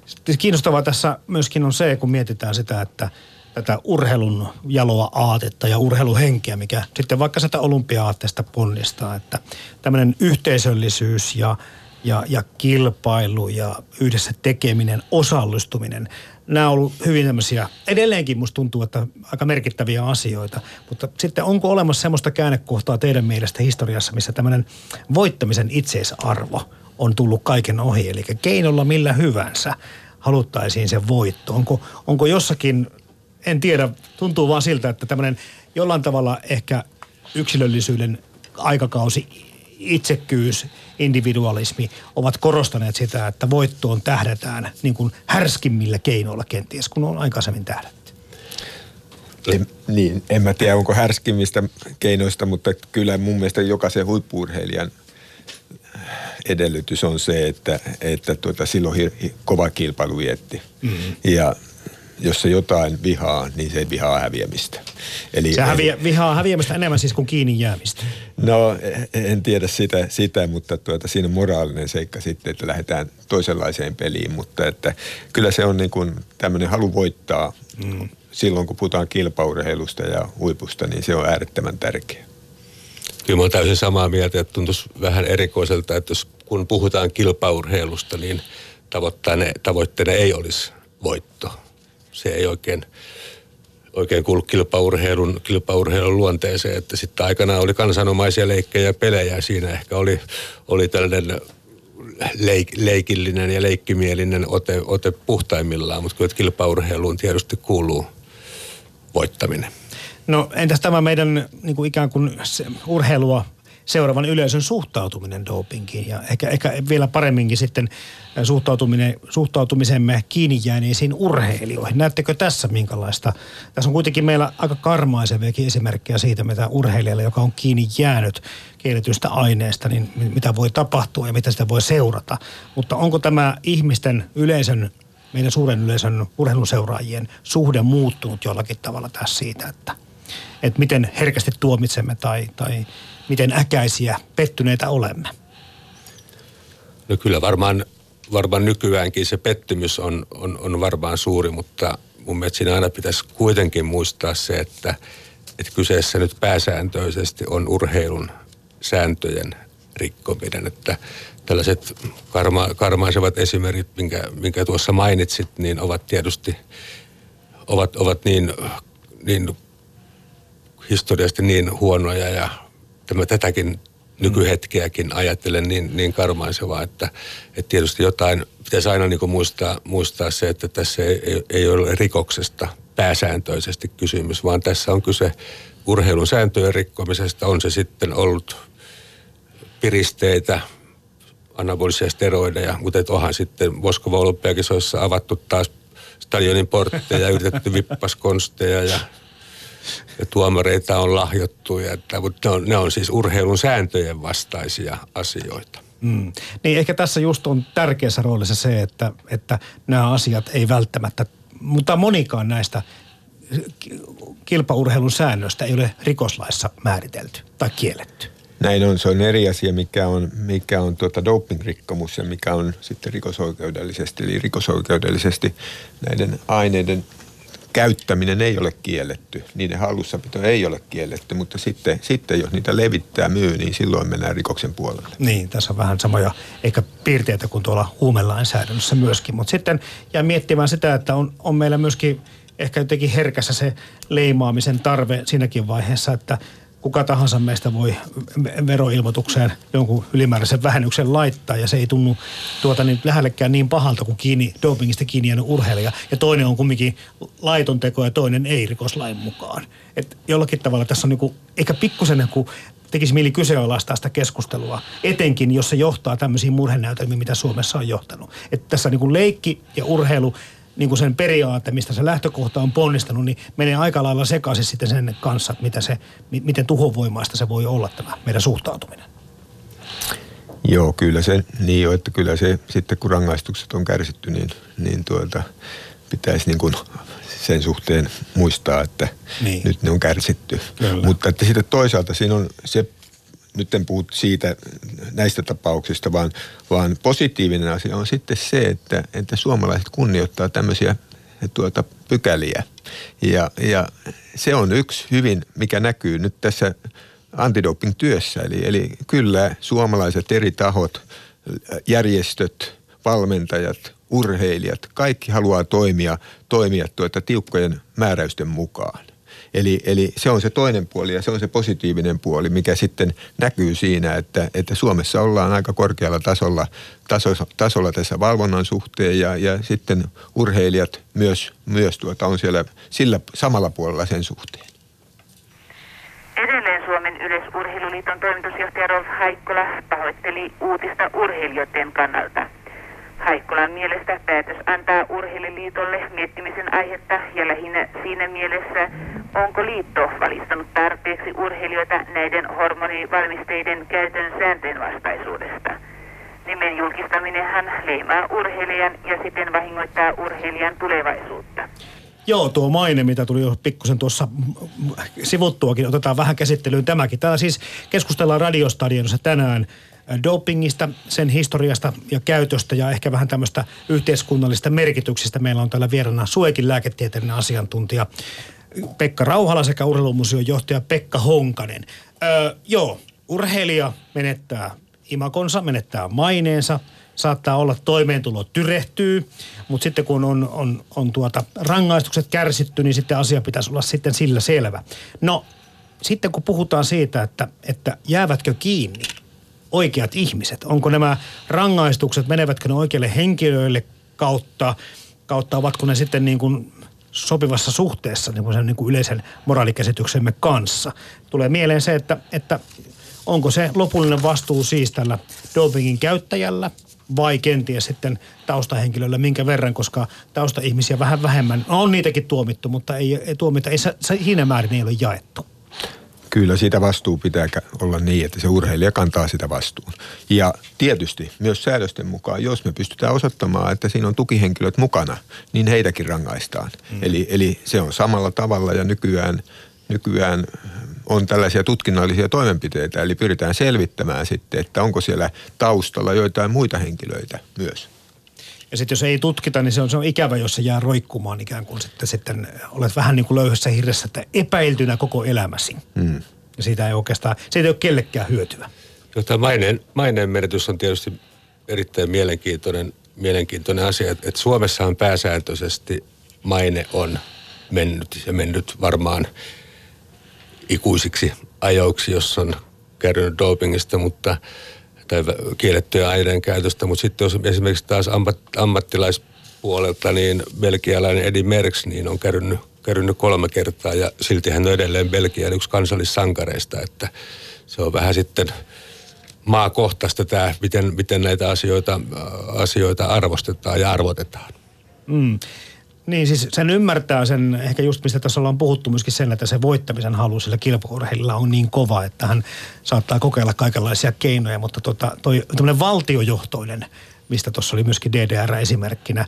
Sitten kiinnostavaa tässä myöskin on se, kun mietitään sitä, että tätä urheilun jaloa aatetta ja urheiluhenkeä, mikä sitten vaikka sitä olympia-aatteesta ponnistaa, että tämmöinen yhteisöllisyys ja Ja, ja kilpailu ja yhdessä tekeminen, osallistuminen. Nämä on ollut hyvin tämmöisiä, edelleenkin musta tuntuu, että aika merkittäviä asioita. Mutta sitten onko olemassa semmoista käännekohtaa teidän mielestä historiassa, missä tämmöinen voittamisen itseisarvo on tullut kaiken ohi? Eli keinolla millä hyvänsä haluttaisiin se voitto. Onko, onko jossakin, en tiedä, tuntuu vaan siltä, että tämmöinen jollain tavalla ehkä yksilöllisyyden aikakausi itsekkyys, individualismi ovat korostaneet sitä, että voittoon tähdätään niin kuin härskimmillä keinoilla kenties, kun on aikaisemmin tähdätty. En, niin, en mä tiedä, onko härskimmistä keinoista, mutta kyllä mun mielestä jokaisen huippu-urheilijan edellytys on se, että, että tuota, silloin hir- kova kilpailu vietti. Mm-hmm. Ja jos se jotain vihaa, niin se vihaa häviämistä. Eli se häviä, vihaa häviämistä enemmän siis kuin kiinni jäämistä. No, en tiedä sitä, sitä mutta tuota, siinä on moraalinen seikka sitten, että lähdetään toisenlaiseen peliin. Mutta että kyllä se on niin kuin tämmöinen halu voittaa mm. silloin, kun puhutaan kilpaurheilusta ja huipusta, niin se on äärettömän tärkeä. Kyllä mä oon täysin samaa mieltä, että tuntuisi vähän erikoiselta, että jos kun puhutaan kilpaurheilusta, niin tavoitteena ei olisi voitto. Se ei oikein, oikein kuulu kilpaurheilun, kilpaurheilun luonteeseen, että sitten aikanaan oli kansanomaisia leikkejä ja pelejä. Siinä ehkä oli, oli tällainen leik, leikillinen ja leikkimielinen ote, ote puhtaimmillaan, mutta kyllä kilpaurheiluun tietysti kuuluu voittaminen. No entäs tämä meidän niin kuin ikään kuin urheilua seuraavan yleisön suhtautuminen dopingiin ja ehkä, ehkä vielä paremminkin sitten suhtautuminen, suhtautumisemme kiinni jääneisiin urheilijoihin. Näettekö tässä minkälaista? Tässä on kuitenkin meillä aika karmaiseviakin esimerkkejä siitä, mitä urheilijalle, joka on kiinni jäänyt kielletystä aineesta, niin mitä voi tapahtua ja mitä sitä voi seurata. Mutta onko tämä ihmisten yleisön, meidän suuren yleisön urheiluseuraajien suhde muuttunut jollakin tavalla tässä siitä, että, että miten herkästi tuomitsemme tai... tai miten äkäisiä, pettyneitä olemme? No kyllä varmaan, varmaan nykyäänkin se pettymys on, on, on varmaan suuri, mutta mun mielestä siinä aina pitäisi kuitenkin muistaa se, että, että kyseessä nyt pääsääntöisesti on urheilun sääntöjen rikkominen. Että tällaiset karma, karmaisevat esimerkit, minkä, minkä tuossa mainitsit, niin ovat tietysti ovat, ovat niin, niin historiallisesti niin huonoja ja Tämä tätäkin nykyhetkeäkin ajattelen niin, niin karmaisevaa, että, että tietysti jotain pitäisi aina niin kuin muistaa, muistaa se, että tässä ei, ei ole rikoksesta pääsääntöisesti kysymys, vaan tässä on kyse urheilun sääntöjen rikkomisesta. On se sitten ollut piristeitä, anabolisia steroideja, mutta onhan sitten Moskovan olympiakisoissa avattu taas stadionin portteja, yritetty vippaskonsteja ja... Ja tuomareita on lahjottu, ja, mutta ne on, ne on siis urheilun sääntöjen vastaisia asioita. Mm. Niin ehkä tässä just on tärkeässä roolissa se, että, että nämä asiat ei välttämättä, mutta monikaan näistä kilpaurheilun säännöistä ei ole rikoslaissa määritelty tai kielletty. Näin on, se on eri asia, mikä on, mikä on tuota dopingrikkomus ja mikä on sitten rikosoikeudellisesti, eli rikosoikeudellisesti näiden aineiden käyttäminen ei ole kielletty, niiden hallussapito ei ole kielletty, mutta sitten, sitten jos niitä levittää myy, niin silloin mennään rikoksen puolelle. Niin, tässä on vähän samoja ehkä piirteitä kuin tuolla huumelainsäädännössä myöskin, mutta sitten jää miettimään sitä, että on, on meillä myöskin ehkä jotenkin herkässä se leimaamisen tarve siinäkin vaiheessa, että kuka tahansa meistä voi veroilmoitukseen jonkun ylimääräisen vähennyksen laittaa, ja se ei tunnu tuota niin lähellekään niin pahalta kuin kiinni, dopingista kiinni jäänyt urheilija. Ja toinen on kumminkin laiton teko ja toinen ei rikoslain mukaan. Et jollakin tavalla tässä on niinku, eikä pikkusen kun tekisi mieli kyseenalaistaa sitä keskustelua, etenkin jos se johtaa tämmöisiin murhenäytelmiin, mitä Suomessa on johtanut. Että tässä niinku leikki ja urheilu, niin kuin sen periaate, mistä se lähtökohta on ponnistanut, niin menee aika lailla sekaisin sitten sen kanssa, että mitä se, miten tuhovoimaista se voi olla tämä meidän suhtautuminen. Joo, kyllä se niin on, että kyllä se sitten kun rangaistukset on kärsitty, niin, niin tuota, pitäisi niin kuin sen suhteen muistaa, että niin. Nyt ne on kärsitty. Kyllä. Mutta että sitten toisaalta siinä on se, nyt en puhu siitä näistä tapauksista, vaan, vaan positiivinen asia on sitten se, että, että suomalaiset kunnioittaa tämmöisiä tuota, pykäliä. Ja, ja se on yksi hyvin, mikä näkyy nyt tässä antidoping-työssä. Eli, eli kyllä suomalaiset eri tahot, järjestöt, valmentajat, urheilijat, kaikki haluaa toimia, toimia tuota, tiukkojen määräysten mukaan. Eli, eli se on se toinen puoli ja se on se positiivinen puoli, mikä sitten näkyy siinä, että, että Suomessa ollaan aika korkealla tasolla, taso, tasolla tässä valvonnan suhteen ja, ja sitten urheilijat myös, myös tuota on siellä sillä samalla puolella sen suhteen. Edelleen Suomen yleis- Urheiluliiton toimitusjohtaja Rolf Haikkola pahoitteli uutista urheilijoiden kannalta. Haikkolan mielestä päätös antaa Urheiluliitolle miettimisen aihetta ja lähinnä siinä mielessä, onko liitto valistanut tarpeeksi urheilijoita näiden hormonivalmisteiden käytön sääntöjen vastaisuudesta. Nimen julkistaminenhan leimaa urheilijan ja siten vahingoittaa urheilijan tulevaisuutta. Joo, tuo maine, mitä tuli jo pikkusen tuossa sivuttuakin, otetaan vähän käsittelyyn tämäkin. Täällä siis keskustellaan Radiostadionissa tänään dopingista, sen historiasta ja käytöstä ja ehkä vähän tämmöistä yhteiskunnallisista merkityksistä. Meillä on täällä vieraana SUEKin lääketieteellinen asiantuntija Pekka Rauhala sekä Urheilumuseon johtaja Pekka Honkanen. Öö, joo, urheilija menettää imakonsa, menettää maineensa. Saattaa olla, että toimeentulo tyrehtyy, mutta sitten kun on, on, on tuota, rangaistukset kärsitty, niin sitten asia pitäisi olla sitten sillä selvä. No, sitten kun puhutaan siitä, että, että jäävätkö kiinni oikeat ihmiset, onko nämä rangaistukset, menevätkö ne oikeille henkilöille kautta, kautta ovatko ne sitten niin kuin sopivassa suhteessa niin kuin sen niin kuin yleisen moraalikäsityksemme kanssa. Tulee mieleen se, että, että onko se lopullinen vastuu siis tällä dopingin käyttäjällä, vai kenties sitten taustahenkilöllä minkä verran, koska taustaihmisiä vähän vähemmän. No, on niitäkin tuomittu, mutta ei, ei tuomita, ei siinä määrin ei ole jaettu. Kyllä siitä vastuu pitää olla niin, että se urheilija kantaa sitä vastuun. Ja tietysti myös säädösten mukaan, jos me pystytään osoittamaan, että siinä on tukihenkilöt mukana, niin heitäkin rangaistaan. Hmm. Eli, eli se on samalla tavalla ja nykyään... Nykyään on tällaisia tutkinnallisia toimenpiteitä, eli pyritään selvittämään sitten, että onko siellä taustalla joitain muita henkilöitä myös. Ja sitten jos ei tutkita, niin se on, se on ikävä, jos se jää roikkumaan ikään kuin sitten, sitten olet vähän niin kuin löyhässä hirressä, että epäiltynä koko elämäsi. Hmm. Ja siitä ei oikeastaan, siitä ei ole kellekään hyötyä. No, tämä maineen, maineen merkitys on tietysti erittäin mielenkiintoinen, mielenkiintoinen asia, että, että Suomessahan pääsääntöisesti maine on mennyt ja mennyt varmaan ikuisiksi ajoiksi, jos on käynyt dopingista mutta, tai kiellettyä aineen käytöstä. Mutta sitten jos esimerkiksi taas ammat, ammattilaispuolelta, niin belgialainen Eddy Merckx niin on käynyt, käynyt kolme kertaa ja silti hän on edelleen Belgian yksi kansallissankareista. Että se on vähän sitten maakohtaista tämä, miten, miten näitä asioita, asioita arvostetaan ja arvotetaan. Mm. Niin siis sen ymmärtää sen, ehkä just mistä tässä ollaan puhuttu myöskin sen, että se voittamisen halu sillä kilpaurheilla on niin kova, että hän saattaa kokeilla kaikenlaisia keinoja, mutta tota, toi tämmöinen valtiojohtoinen, mistä tuossa oli myöskin D D R esimerkkinä,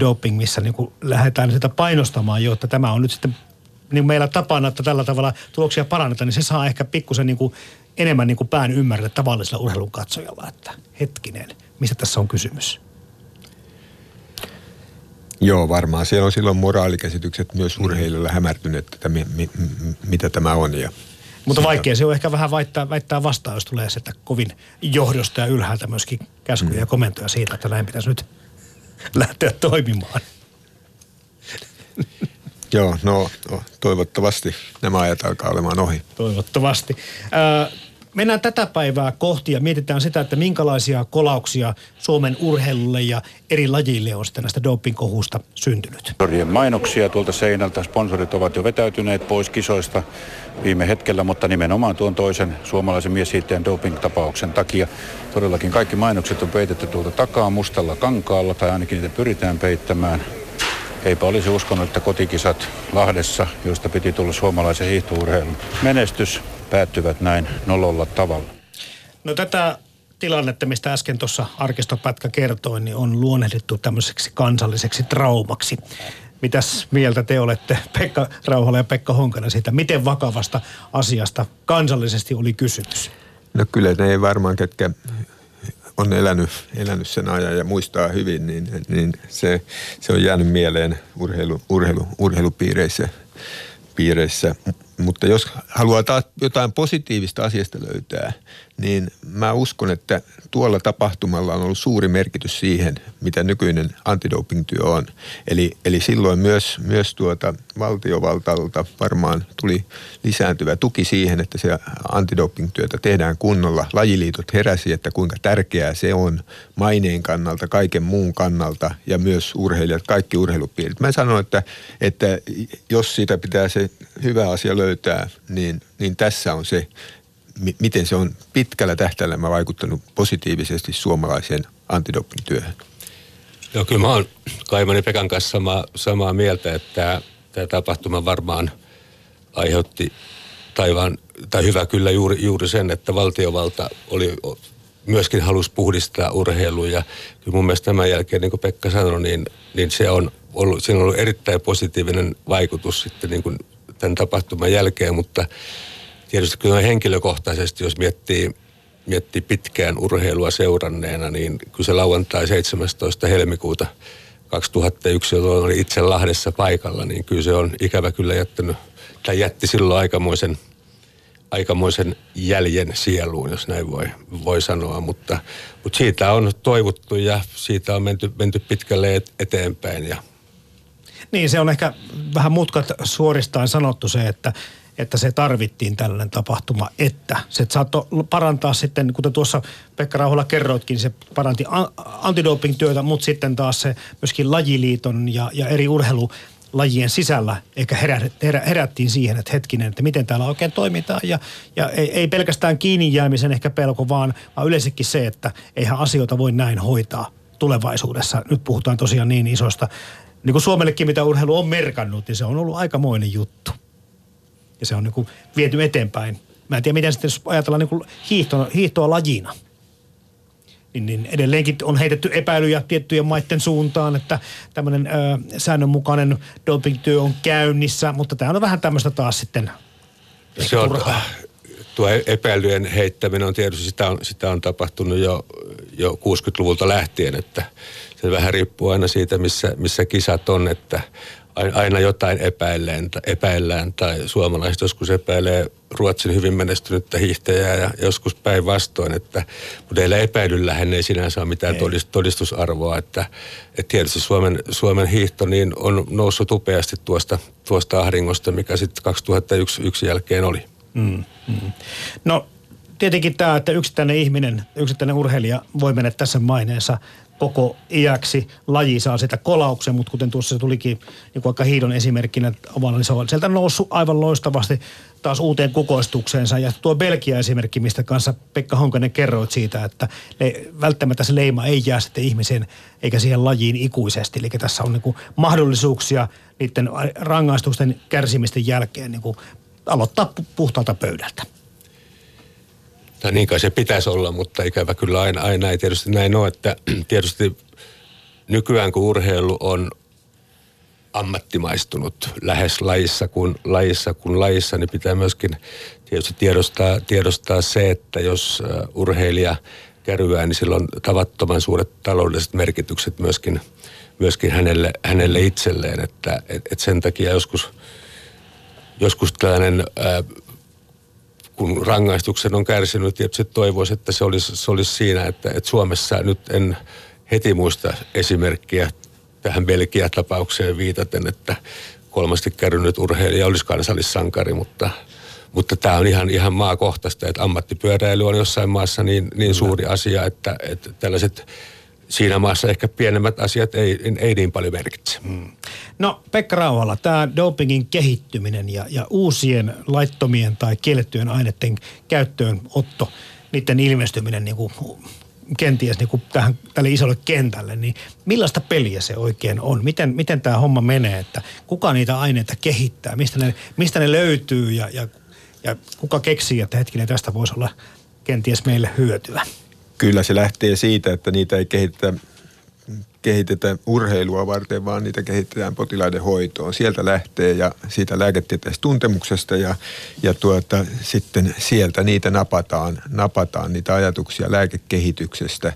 doping, missä niin kuin lähdetään sitä painostamaan, jotta tämä on nyt sitten niin meillä tapana, että tällä tavalla tuloksia parannetaan, niin se saa ehkä pikkusen niin kuin enemmän niin kuin pään ymmärtää tavallisella urheilun katsojalla, että hetkinen, mistä tässä on kysymys? Joo, varmaan. Siellä on silloin moraalikäsitykset myös urheilijoilla hämärtyneet, että mi, mi, mitä tämä on. Ja mutta sitä vaikea se on ehkä vähän väittää, väittää vastaan, jos tulee sitä kovin johdosta ja ylhäältä myöskin käskyjä mm. ja komentoja siitä, että näin pitäisi nyt lähteä toimimaan. Joo, no toivottavasti nämä ajat alkaa olemaan ohi. Toivottavasti. Äh, Mennään tätä päivää kohti ja mietitään sitä, että minkälaisia kolauksia Suomen urheilulle ja eri lajille on sitten näistä dopingkohuista syntynyt. Sponsorien mainoksia tuolta seinältä. Sponsorit ovat jo vetäytyneet pois kisoista viime hetkellä, mutta nimenomaan tuon toisen suomalaisen mieshiihtäjän doping-tapauksen takia. Todellakin kaikki mainokset on peitetty tuolta takaa mustalla kankaalla, tai ainakin niitä pyritään peittämään. Eipä olisi uskonut, että kotikisat Lahdessa, joista piti tulla suomalaisen hiihtourheilun menestys, päättyvät näin nololla tavalla. No tätä tilannetta, mistä äsken tuossa arkistopätkä kertoi, niin on luonnehdittu tämmöiseksi kansalliseksi traumaksi. Mitäs mieltä te olette, Pekka Rauhala ja Pekka Honkanen, siitä, miten vakavasta asiasta kansallisesti oli kysymys? No kyllä ne ei varmaan, ketkä on elänyt, elänyt sen ajan ja muistaa hyvin, niin, niin se, se on jäänyt mieleen urheilu, urheilu, urheilupiireissä. Piireissä. Mutta jos haluaa taas jotain positiivista asiasta löytää, niin mä uskon, että tuolla tapahtumalla on ollut suuri merkitys siihen, mitä nykyinen antidoping-työ on. Eli, eli silloin myös, myös tuota valtiovaltalta varmaan tuli lisääntyvä tuki siihen, että se antidoping-työtä tehdään kunnolla. Lajiliitot heräsi, että kuinka tärkeää se on maineen kannalta, kaiken muun kannalta ja myös urheilijat, kaikki urheilupiirit. Mä sanon, että, että jos siitä pitää se hyvä asia löytää, niin, niin tässä on se, m- miten se on pitkällä tähtäimellä vaikuttanut positiivisesti suomalaiseen antidoping-työhön? Joo, kyllä mä oon Kaimani Pekan kanssa sama, samaa mieltä, että tämä tapahtuma varmaan aiheutti taivaan, tai hyvä kyllä juuri, juuri sen, että valtiovalta oli, myöskin halusi puhdistaa urheilua. Ja kyllä mun mielestä tämän jälkeen, niin kuin Pekka sanoi, niin, niin se on ollut, siinä on ollut erittäin positiivinen vaikutus sitten niin kuin tämän tapahtuman jälkeen, mutta tietysti kyllä henkilökohtaisesti, jos miettii, miettii pitkään urheilua seuranneena, niin kyllä se lauantai seitsemästoista helmikuuta kaksituhattayksi, jolloin oli itse Lahdessa paikalla, niin kyllä se on ikävä kyllä jättänyt, tai jätti silloin aikamoisen, aikamoisen jäljen sieluun, jos näin voi, voi sanoa, mutta, mutta siitä on toivottu ja siitä on menty, menty pitkälle eteenpäin. Ja. Niin, se on ehkä vähän mutkat suoristaan sanottu se, että että se tarvittiin tällainen tapahtuma, että se saattoi parantaa sitten, kuten tuossa Pekka Rauhala kerroitkin, se paranti antidoping-työtä, mutta sitten taas se myöskin lajiliiton ja, ja eri urheilulajien sisällä, eikä herä, herä, herättiin siihen, että hetkinen, että miten täällä oikein toimitaan, ja, ja ei, ei pelkästään kiinni jäämisen ehkä pelko, vaan, vaan yleensäkin se, että eihän asioita voi näin hoitaa tulevaisuudessa. Nyt puhutaan tosiaan niin isoista, niin kuin Suomellekin, mitä urheilu on merkannut, niin se on ollut aikamoinen juttu. Ja se on niin kuin viety eteenpäin. Mä en tiedä, miten sitten ajatellaan niin kuin hiihtoa, hiihtoa lajina. Niin, niin edelleenkin on heitetty epäilyjä tiettyjen maiden suuntaan, että tämmöinen ö, säännönmukainen doping-työ on käynnissä. Mutta tämä on vähän tämmöistä taas sitten se on, tuo epäilyjen heittäminen on tietysti, sitä on, sitä on tapahtunut jo, jo kuusikymmentäluvulta lähtien. Että se vähän riippuu aina siitä, missä, missä kisat on, että aina jotain epäillään, epäillään, tai suomalaiset joskus epäilee Ruotsin hyvin menestynyttä hiihtäjää ja joskus päinvastoin, että mutta heillä epäilyllähän ei sinänsä ole mitään ei. todistusarvoa, että, että tietysti Suomen, Suomen hiihto niin on noussut upeasti tuosta, tuosta ahdingosta, mikä sitten kaksituhattayksi jälkeen oli. Mm, mm. No tietenkin tämä, että yksittäinen ihminen, yksittäinen urheilija voi mennä tässä maineensa koko iäksi, laji saa sitä kolauksen, mutta kuten tuossa se tulikin niin vaikka hiidon esimerkkinä, niin se on sieltä noussut aivan loistavasti taas uuteen kukoistukseensa. Ja tuo Belgia-esimerkki, mistä kanssa Pekka Honkanen kerroit siitä, että välttämättä se leima ei jää sitten ihmiseen eikä siihen lajiin ikuisesti. Eli tässä on niin kuin mahdollisuuksia niiden rangaistusten kärsimisten jälkeen niin kuin aloittaa puhtaalta pöydältä. Tai niin kai se pitäisi olla, mutta ikävä kyllä aina, aina ei tietysti näin ole, että tietysti nykyään kun urheilu on ammattimaistunut lähes lajissa kuin lajissa, kuin lajissa niin pitää myöskin tietysti tiedostaa, tiedostaa se, että jos urheilija käryää, niin silloin on tavattoman suuret taloudelliset merkitykset myöskin, myöskin hänelle, hänelle itselleen, että et, et sen takia joskus, joskus tällainen ää, kun rangaistuksen on kärsinyt, tietysti toivoisi, että se olisi, se olisi siinä, että, että Suomessa nyt en heti muista esimerkkiä tähän Belgia-tapaukseen viitaten, että kolmasti kärrynyt urheilija olisi kansallissankari, mutta, mutta tämä on ihan, ihan maakohtaista, että ammattipyöräily on jossain maassa niin, niin suuri asia, että, että tällaiset siinä maassa ehkä pienemmät asiat ei, ei niin paljon merkitse. Hmm. No Pekka Rauhala, tämä dopingin kehittyminen ja, ja uusien laittomien tai kiellettyjen aineiden käyttöönotto, niiden ilmestyminen niin kuin, kenties niin kuin tähän, tälle isolle kentälle, niin millaista peliä se oikein on? Miten, miten tämä homma menee, että kuka niitä aineita kehittää, mistä ne, mistä ne löytyy ja, ja, ja kuka keksii, että hetkinen tästä voisi olla kenties meille hyötyä? Kyllä se lähtee siitä, että niitä ei kehitetä, kehitetä urheilua varten, vaan niitä kehitetään potilaiden hoitoon. Sieltä lähtee ja siitä lääketieteellisestä tuntemuksesta ja, ja tuota, sitten sieltä niitä napataan, napataan niitä ajatuksia lääkekehityksestä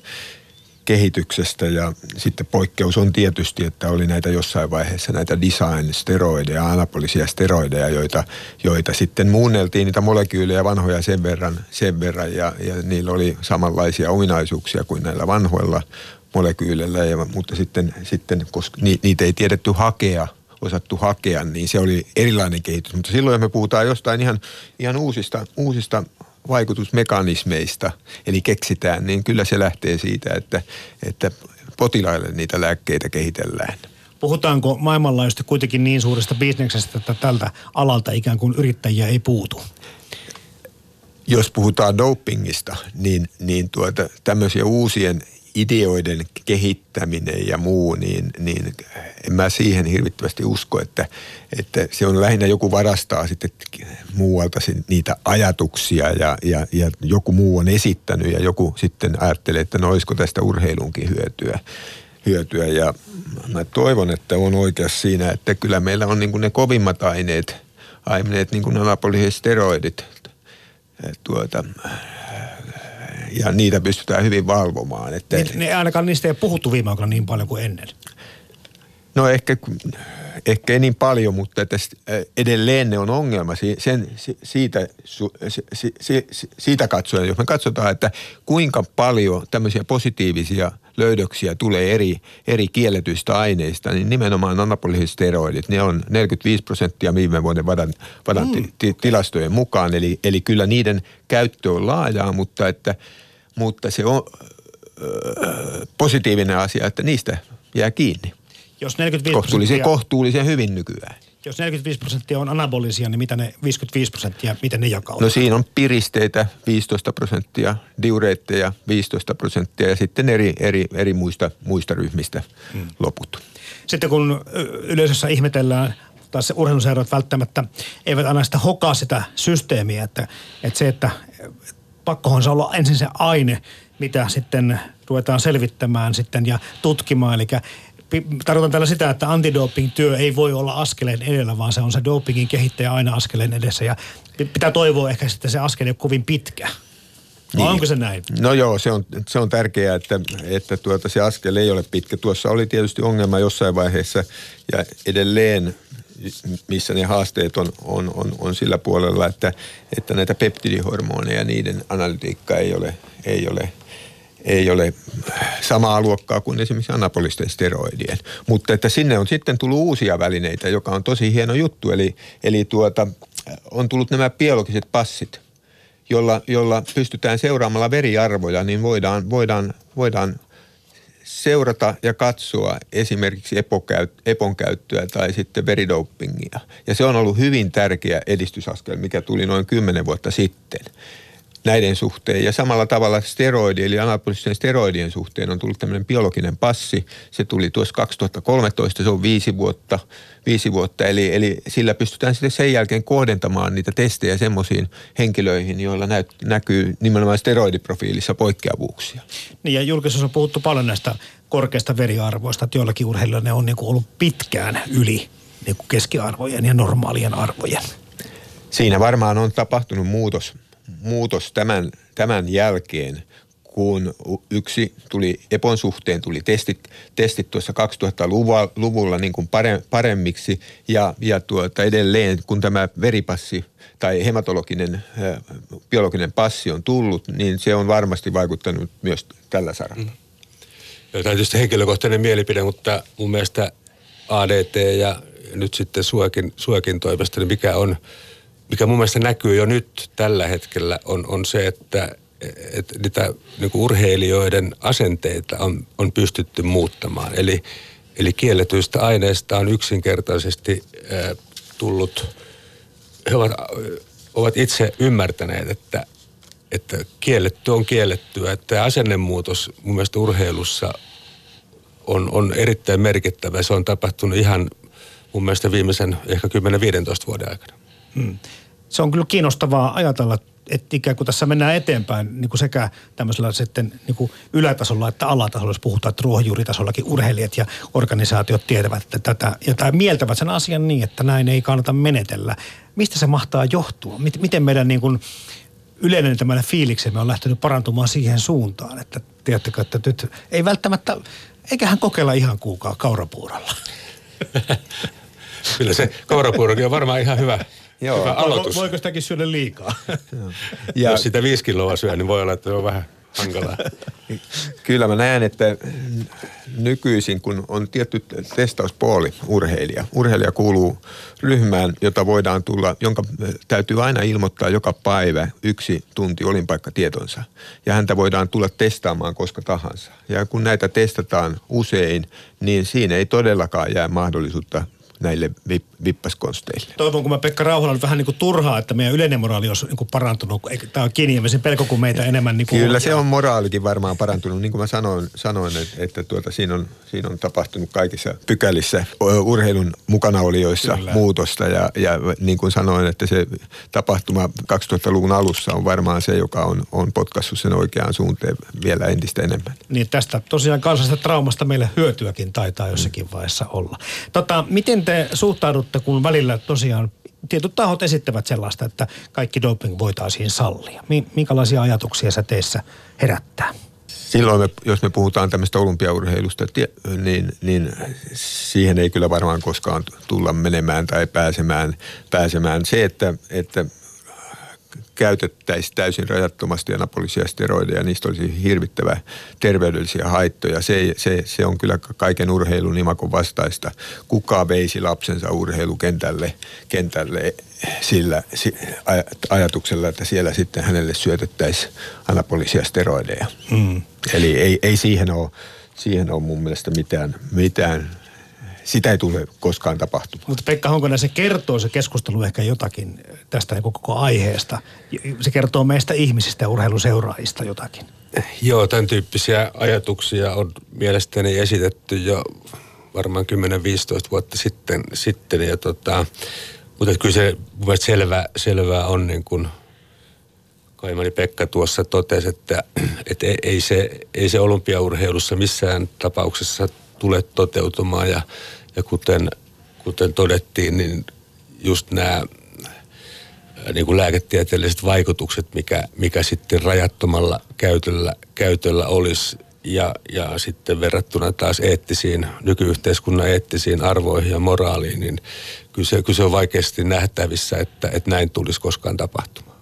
kehityksestä ja sitten poikkeus on tietysti, että oli näitä jossain vaiheessa näitä design-steroideja, anabolisia steroideja, joita, joita sitten muunneltiin niitä molekyylejä vanhoja sen verran, sen verran ja, ja niillä oli samanlaisia ominaisuuksia kuin näillä vanhoilla molekyyleillä, ja, mutta sitten, sitten koska niitä ei tiedetty hakea, osattu hakea, niin se oli erilainen kehitys, mutta silloin me puhutaan jostain ihan, ihan uusista, uusista vaikutusmekanismeista, eli keksitään, niin kyllä se lähtee siitä, että, että potilaille niitä lääkkeitä kehitellään. Puhutaanko maailmanlaajuisesti kuitenkin niin suuresta bisneksestä, että tältä alalta ikään kuin yrittäjiä ei puutu? jos puhutaan dopingista, niin, niin tuota, tämmöisiä uusien ideoiden kehittäminen ja muu, niin, niin en mä siihen hirvittävästi usko, että, että se on lähinnä joku varastaa sitten muualta niitä ajatuksia ja, ja, ja joku muu on esittänyt ja joku sitten ajattelee, että no olisiko tästä urheiluunkin hyötyä. hyötyä. Ja mä toivon, että on oikeassa siinä, että kyllä meillä on niin kuin ne kovimmat aineet, aineet niin kuin anaboliset steroidit tuota... Ja niitä pystytään hyvin valvomaan. Että ne, ne ainakaan niistä ei puhuttu viime aikoina niin paljon kuin ennen. No ehkä, ehkä ei niin paljon, mutta että edelleen ne on ongelma sen, siitä, siitä katsoen. Jos me katsotaan, että kuinka paljon tämmöisiä positiivisia löydöksiä tulee eri, eri kielletyistä aineista, niin nimenomaan anaboliset steroidit, ne on neljäkymmentäviisi prosenttia viime vuoden vadan, vadan mm. ti, tilastojen mukaan. Eli, eli kyllä niiden käyttö on laajaa, mutta, että, mutta se on öö, positiivinen asia, että niistä jää kiinni. Jos neljäkymmentäviisi kohtuullisen, kohtuullisen hyvin nykyään. Jos neljäkymmentäviisi prosenttia on anabolisia, niin mitä ne viisikymmentäviisi prosenttia, miten ne jakautuu? No siinä on piristeitä viisitoista prosenttia, diureetteja viisitoista prosenttia ja sitten eri, eri, eri muista, muista ryhmistä hmm. loput. Sitten kun yleisössä ihmetellään, taas se urheiluseurat välttämättä eivät aina sitä hokaa sitä systeemiä, että, että se, että pakkohan saa olla ensin se aine, mitä sitten ruvetaan selvittämään sitten ja tutkimaan, eli tarkoitan tällä sitä, että antidoping-työ ei voi olla askeleen edellä, vaan se on se dopingin kehittäjä aina askeleen edessä. Ja pitää toivoa ehkä sitten se askel ei ole kovin pitkä. Niin. Onko se näin? No joo, se on, se on tärkeää, että, että tuota, se askel ei ole pitkä. Tuossa oli tietysti ongelma jossain vaiheessa ja edelleen, missä ne haasteet on, on, on, on sillä puolella, että, että näitä peptidihormoneja, niiden analytiikka ei ole... Ei ole ei ole samaa luokkaa kuin esimerkiksi anabolisten steroidien. Mutta että sinne on sitten tullut uusia välineitä, joka on tosi hieno juttu. Eli, eli tuota, on tullut nämä biologiset passit, jolla, jolla pystytään seuraamalla veriarvoja, niin voidaan, voidaan, voidaan seurata ja katsoa esimerkiksi epon käyttöä tai sitten veridopingia. Ja se on ollut hyvin tärkeä edistysaskel, mikä tuli noin kymmenen vuotta sitten näiden suhteen. Ja samalla tavalla steroidi, eli anabolisten steroidien suhteen on tullut tämmöinen biologinen passi. Se tuli tuossa kaksituhattakolmetoista, se on viisi vuotta. Viisi vuotta. Eli, eli sillä pystytään sitten sen jälkeen kohdentamaan niitä testejä semmoisiin henkilöihin, joilla näyt, näkyy nimenomaan steroidiprofiilissa poikkeavuuksia. Niin ja julkisuudessa on puhuttu paljon näistä korkeista veriarvoista, että joillakin urheilijoilla ne on niin kuin ollut pitkään yli niin kuin keskiarvojen ja normaalien arvojen. Siinä varmaan on tapahtunut muutos. Muutos tämän, tämän jälkeen, kun yksi tuli epon suhteen, tuli testit, testit tuossa kaksituhattaluvulla niin kuin pare, paremmiksi ja, ja tuota, edelleen kun tämä veripassi tai hematologinen äh, biologinen passi on tullut, niin se on varmasti vaikuttanut myös tällä saralla. Mm. Tämä on tietysti henkilökohtainen mielipide, mutta mun mielestä A D T ja nyt sitten SUEKin, SUEKin toimesta, niin mikä on mikä mun mielestä näkyy jo nyt tällä hetkellä, on, on se, että, että niitä niin kuin urheilijoiden asenteita on, on pystytty muuttamaan. Eli, eli kielletyistä aineista on yksinkertaisesti äh, tullut, he ovat, ovat itse ymmärtäneet, että, että kielletty on kiellettyä. Tämä asennemuutos mun mielestä urheilussa on, on erittäin merkittävä. Se on tapahtunut ihan mun mielestä viimeisen ehkä kymmenen viisitoista vuoden aikana. Hmm. Se on kyllä kiinnostavaa ajatella, että ikään kuin tässä mennään eteenpäin niin kuin sekä tämmöisellä sitten niin kuin ylätasolla että alatasolla, jos puhutaan, että ruohonjuuritasollakin urheilijat ja organisaatiot tietävät että tätä ja tai mieltävät sen asian niin, että näin ei kannata menetellä. Mistä se mahtaa johtua? Miten meidän niin kuin yleinen tämmöinen fiiliksemme on lähtenyt parantumaan siihen suuntaan, että tiedättekö, että nyt ei välttämättä, eiköhän kokeilla ihan kuukaa kaurapuuralla. Kyllä se kaurapuurokin on varmaan ihan hyvä. Joo. Aloitus. Voiko sitäkin syödä liikaa? Ja jos sitä viisi kiloa syö, niin voi olla, että se on vähän hankalaa. Kyllä mä näen, että nykyisin, kun on tietty testauspooli urheilija. Urheilija kuuluu ryhmään, jota voidaan tulla, jonka täytyy aina ilmoittaa joka päivä yksi tunti olinpaikkatietonsa. Ja häntä voidaan tulla testaamaan koska tahansa. Ja kun näitä testataan usein, niin siinä ei todellakaan jää mahdollisuutta näille vippaskonsteille. Toivon, kun mä Pekka Rauhala on vähän niin kuin turhaa, että meidän yleinen moraali olisi niin kuin parantunut. Tämä on kiinni ja se pelko, kun meitä enemmän... Niin kuin... Kyllä se on moraalikin varmaan parantunut. Niin kuin mä sanoin, sanoin että, että tuota, siinä, on, siinä on tapahtunut kaikissa pykälissä urheilun mukanaolijoissa Kyllä. muutosta. Ja, ja niin kuin sanoin, että se tapahtuma kaksituhattaluvun alussa on varmaan se, joka on, on potkaissut sen oikeaan suuntaan vielä entistä enemmän. Niin tästä tosiaan kansallisesta traumasta meillä hyötyäkin taitaa jossakin mm. vaiheessa olla. Tota, miten te suhtaudutte, kun välillä tosiaan tietyt tahot esittävät sellaista, että kaikki doping voitaisiin sallia? Minkälaisia ajatuksia se teissä herättää? Silloin, me, jos me puhutaan tämmöistä olympiaurheilusta, niin, niin siihen ei kyllä varmaan koskaan tulla menemään tai pääsemään. pääsemään. Se, että, että käytettäisiin täysin rajattomasti anabolisia steroideja, niistä olisi hirvittävä terveydellisiä haittoja. Se, se, se on kyllä kaiken urheilun imakon vastaista. Kuka veisi lapsensa urheilukentälle kentälle sillä aj, ajatuksella, että siellä sitten hänelle syötettäisiin anabolisia steroideja. Mm. Eli ei, ei siihen ole, siihen ole mun mielestä mitään... mitään Sitä ei tule koskaan tapahtumaan. Mutta Pekka Honkanen, se kertoo se keskustelu ehkä jotakin tästä koko aiheesta. Se kertoo meistä ihmisistä ja urheiluseuraajista jotakin. Joo, tämän tyyppisiä ajatuksia on mielestäni esitetty jo varmaan kymmenen viisitoista vuotta sitten. sitten ja tota, mutta kyllä se selvä, selvää on, niin kuin Kaimani Pekka tuossa totesi, että et ei, se, ei se olympiaurheilussa missään tapauksessa tule toteutumaan ja, ja kuten, kuten todettiin, niin just nämä niin kuin lääketieteelliset vaikutukset, mikä, mikä sitten rajattomalla käytöllä, käytöllä olisi ja, ja sitten verrattuna taas eettisiin, nykyyhteiskunnan eettisiin arvoihin ja moraaliin, niin kyllä se, kyllä se on vaikeasti nähtävissä, että, että näin tulisi koskaan tapahtumaan.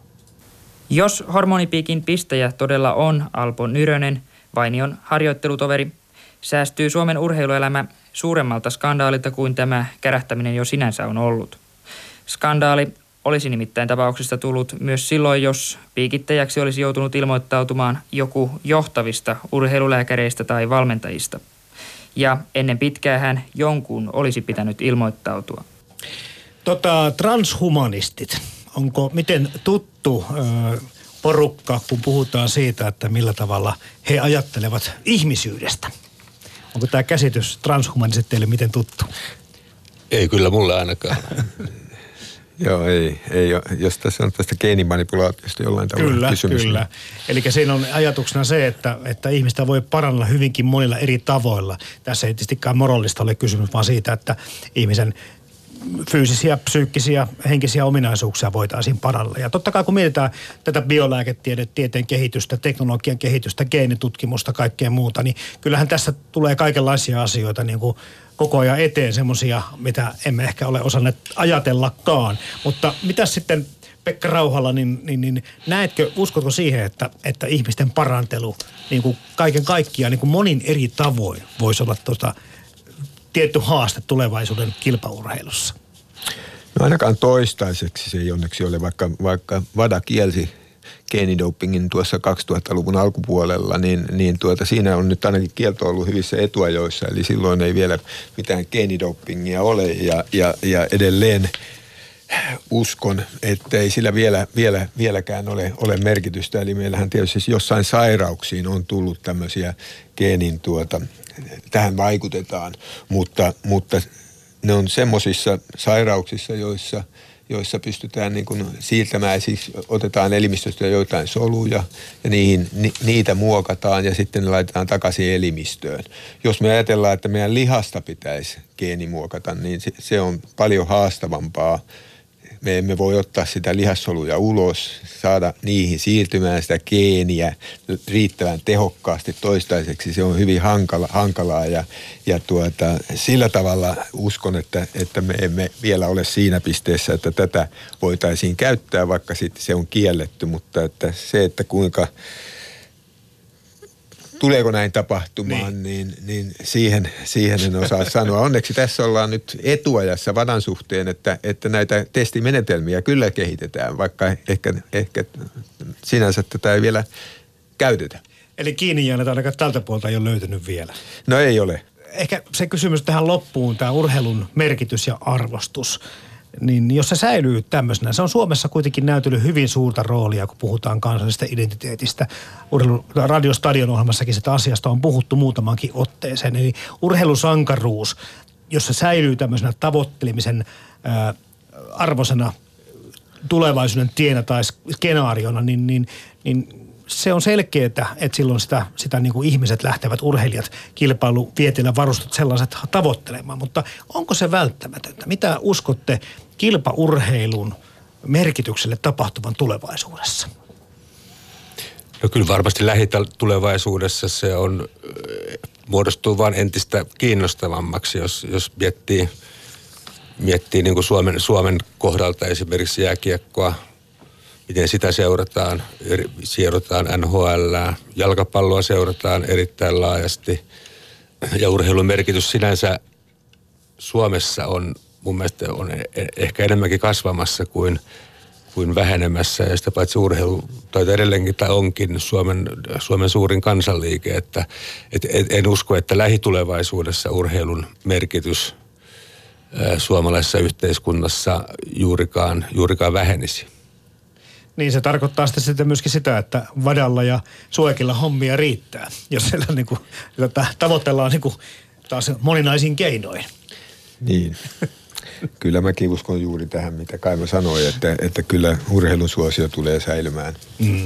Jos hormonipiikin pistäjä todella on Alpo Nyrönen, Vainion harjoittelutoveri, säästyy Suomen urheiluelämä suuremmalta skandaalilta kuin tämä kärähtäminen jo sinänsä on ollut. Skandaali olisi nimittäin tapauksesta tullut myös silloin, jos piikittäjäksi olisi joutunut ilmoittautumaan joku johtavista urheilulääkäreistä tai valmentajista. Ja ennen pitkäähän jonkun olisi pitänyt ilmoittautua. Tota, transhumanistit, onko miten tuttu... Öö... porukka, kun puhutaan siitä, että millä tavalla he ajattelevat ihmisyydestä. Onko tämä käsitys transhumaniset teille miten tuttu? Ei kyllä mulle ainakaan. Joo, ei, ei. Jos tässä on tästä geenimanipulaatiosta jollain tavalla kyllä, kysymys. Kyllä, kyllä. Eli siinä on ajatuksena se, että, että ihmistä voi parannella hyvinkin monilla eri tavoilla. Tässä ei tietystikään moraalista ole kysymys, vaan siitä, että ihmisen fyysisiä, psyykkisiä, henkisiä ominaisuuksia voitaisiin parannella. Ja totta kai kun mietitään tätä biolääketiedettä, tieteen kehitystä, teknologian kehitystä, geenitutkimusta, kaikkea muuta, niin kyllähän tässä tulee kaikenlaisia asioita niin kuin koko ajan eteen, semmoisia, mitä emme ehkä ole osanneet ajatellakaan. Mutta mitä sitten Pekka Rauhala, niin, niin, niin näetkö, uskotko siihen, että, että ihmisten parantelu niin kuin kaiken kaikkiaan niin kuin monin eri tavoin voisi olla tuota tietty haaste tulevaisuuden kilpaurheilussa? No ainakaan toistaiseksi se ei onneksi ole, vaikka, vaikka WADA kielsi geenidopingin tuossa kaksituhattaluvun alkupuolella, niin, niin tuota, siinä on nyt ainakin kielto ollut hyvissä etuajoissa, eli silloin ei vielä mitään geenidopingia ole ja, ja, ja edelleen uskon, ettei sillä vielä, vielä, vieläkään ole, ole merkitystä. Eli meillähän tietysti jossain sairauksiin on tullut tämmöisiä geenin tuota, tähän vaikutetaan, mutta, mutta ne on semmoisissa sairauksissa, joissa, joissa pystytään niin kuin siirtämään, siis otetaan elimistöstä joitain soluja ja niihin, ni, niitä muokataan ja sitten ne laitetaan takaisin elimistöön. Jos me ajatellaan, että meidän lihasta pitäisi geenimuokata, niin se, se on paljon haastavampaa. Me emme voi ottaa sitä lihassoluja ulos, saada niihin siirtymään sitä geeniä riittävän tehokkaasti toistaiseksi. Se on hyvin hankala, hankalaa ja, ja tuota, sillä tavalla uskon, että, että me emme vielä ole siinä pisteessä, että tätä voitaisiin käyttää, vaikka sitten se on kielletty. Mutta että se, että kuinka, tuleeko näin tapahtumaan, niin, niin, niin siihen, siihen en osaa sanoa. Onneksi tässä ollaan nyt etuajassa WADAn suhteen, että, että näitä testimenetelmiä kyllä kehitetään, vaikka ehkä, ehkä sinänsä tätä ei vielä käytetä. Eli kiinni jääneet ainakaan tältä puolta ei ole löytynyt vielä. No ei ole. ehkä se kysymys tähän loppuun, tämä urheilun merkitys ja arvostus. Niin jos se säilyy tämmöisenä, se on Suomessa kuitenkin näytellyt hyvin suurta roolia, kun puhutaan kansallisesta identiteetistä. Urheilu, Radiostadion ohjelmassakin sitä asiasta on puhuttu muutamaankin otteeseen. Eli urheilusankaruus, jos se säilyy tämmöisenä tavoittelemisen ää, arvosana tulevaisuuden tienä tai skenaariona, niin, niin, niin se on selkeää, että, että silloin sitä, sitä niin kuin ihmiset lähtevät, urheilijat, kilpailu, vieteillä varustut sellaiset tavoittelemaan. Mutta onko se välttämätöntä? Mitä uskotte kilpaurheilun merkitykselle tapahtuvan tulevaisuudessa? No kyllä varmasti lähitulevaisuudessa se on, muodostuu vain entistä kiinnostavammaksi, jos, jos miettii, miettii niin kuin Suomen, Suomen kohdalta esimerkiksi jääkiekkoa. Miten sitä seurataan, siirrytään N H L:ään, jalkapalloa seurataan erittäin laajasti. Ja urheilun merkitys sinänsä Suomessa on mun mielestä on ehkä enemmänkin kasvamassa kuin, kuin vähenemässä. Ja sitä paitsi urheilu, tai edelleenkin tämä onkin Suomen, Suomen suurin kansanliike. Että, et, en usko, että lähitulevaisuudessa urheilun merkitys suomalaisessa yhteiskunnassa juurikaan, juurikaan vähenisi. Niin se tarkoittaa sitten myöskin sitä, että WADAlla ja SUEKilla hommia riittää, jos siellä niin kuin, tavoitellaan niin kuin taas moninaisin keinoin. Niin. Kyllä mäkin uskon juuri tähän, mitä Kaivo sanoi, että, että kyllä urheilun suosio tulee säilymään. Mm.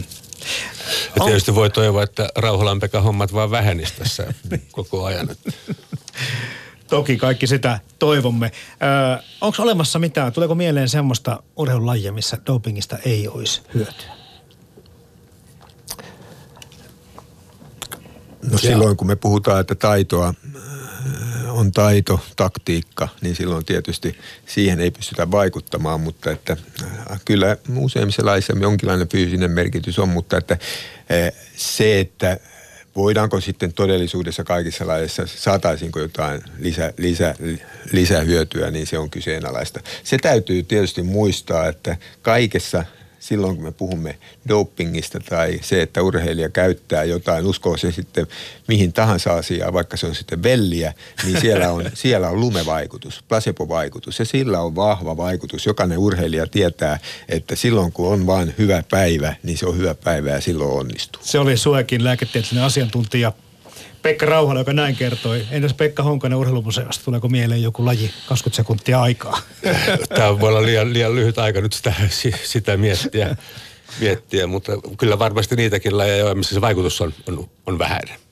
Ja tietysti voi toivoa, että Rauhalan Pekka hommat vaan vähenisivät tässä koko ajan. Toki kaikki sitä toivomme. Öö, onko olemassa mitään, tuleeko mieleen semmoista urheilulajia, missä dopingista ei olisi hyötyä? No silloin kun me puhutaan, että taitoa on taito, taktiikka, niin silloin tietysti siihen ei pystytä vaikuttamaan, mutta että kyllä useimmissa laissa jonkinlainen fyysinen merkitys on, mutta että se, että voidaanko sitten todellisuudessa kaikissa lajeissa, saataisiinko jotain lisä, lisä, lisähyötyä, niin se on kyseenalaista. Se täytyy tietysti muistaa, että kaikessa silloin, kun me puhumme dopingista tai se, että urheilija käyttää jotain, uskoo se sitten mihin tahansa asiaan, vaikka se on sitten velliä, niin siellä on, siellä on lumevaikutus, placebo-vaikutus ja sillä on vahva vaikutus. Jokainen urheilija tietää, että silloin kun on vain hyvä päivä, niin se on hyvä päivä ja silloin onnistuu. Se oli SUEKin lääketieteellinen asiantuntija Pekka Rauhala, joka näin kertoi. Entäs Pekka Honkanen Urheilumuseosta? Tuleeko mieleen joku laji kaksikymmentä sekuntia aikaa? Tämä voi olla liian, liian lyhyt aika nyt sitä, sitä miettiä, miettiä, mutta kyllä varmasti niitäkin lajeja, missä se vaikutus on, on, on vähäinen.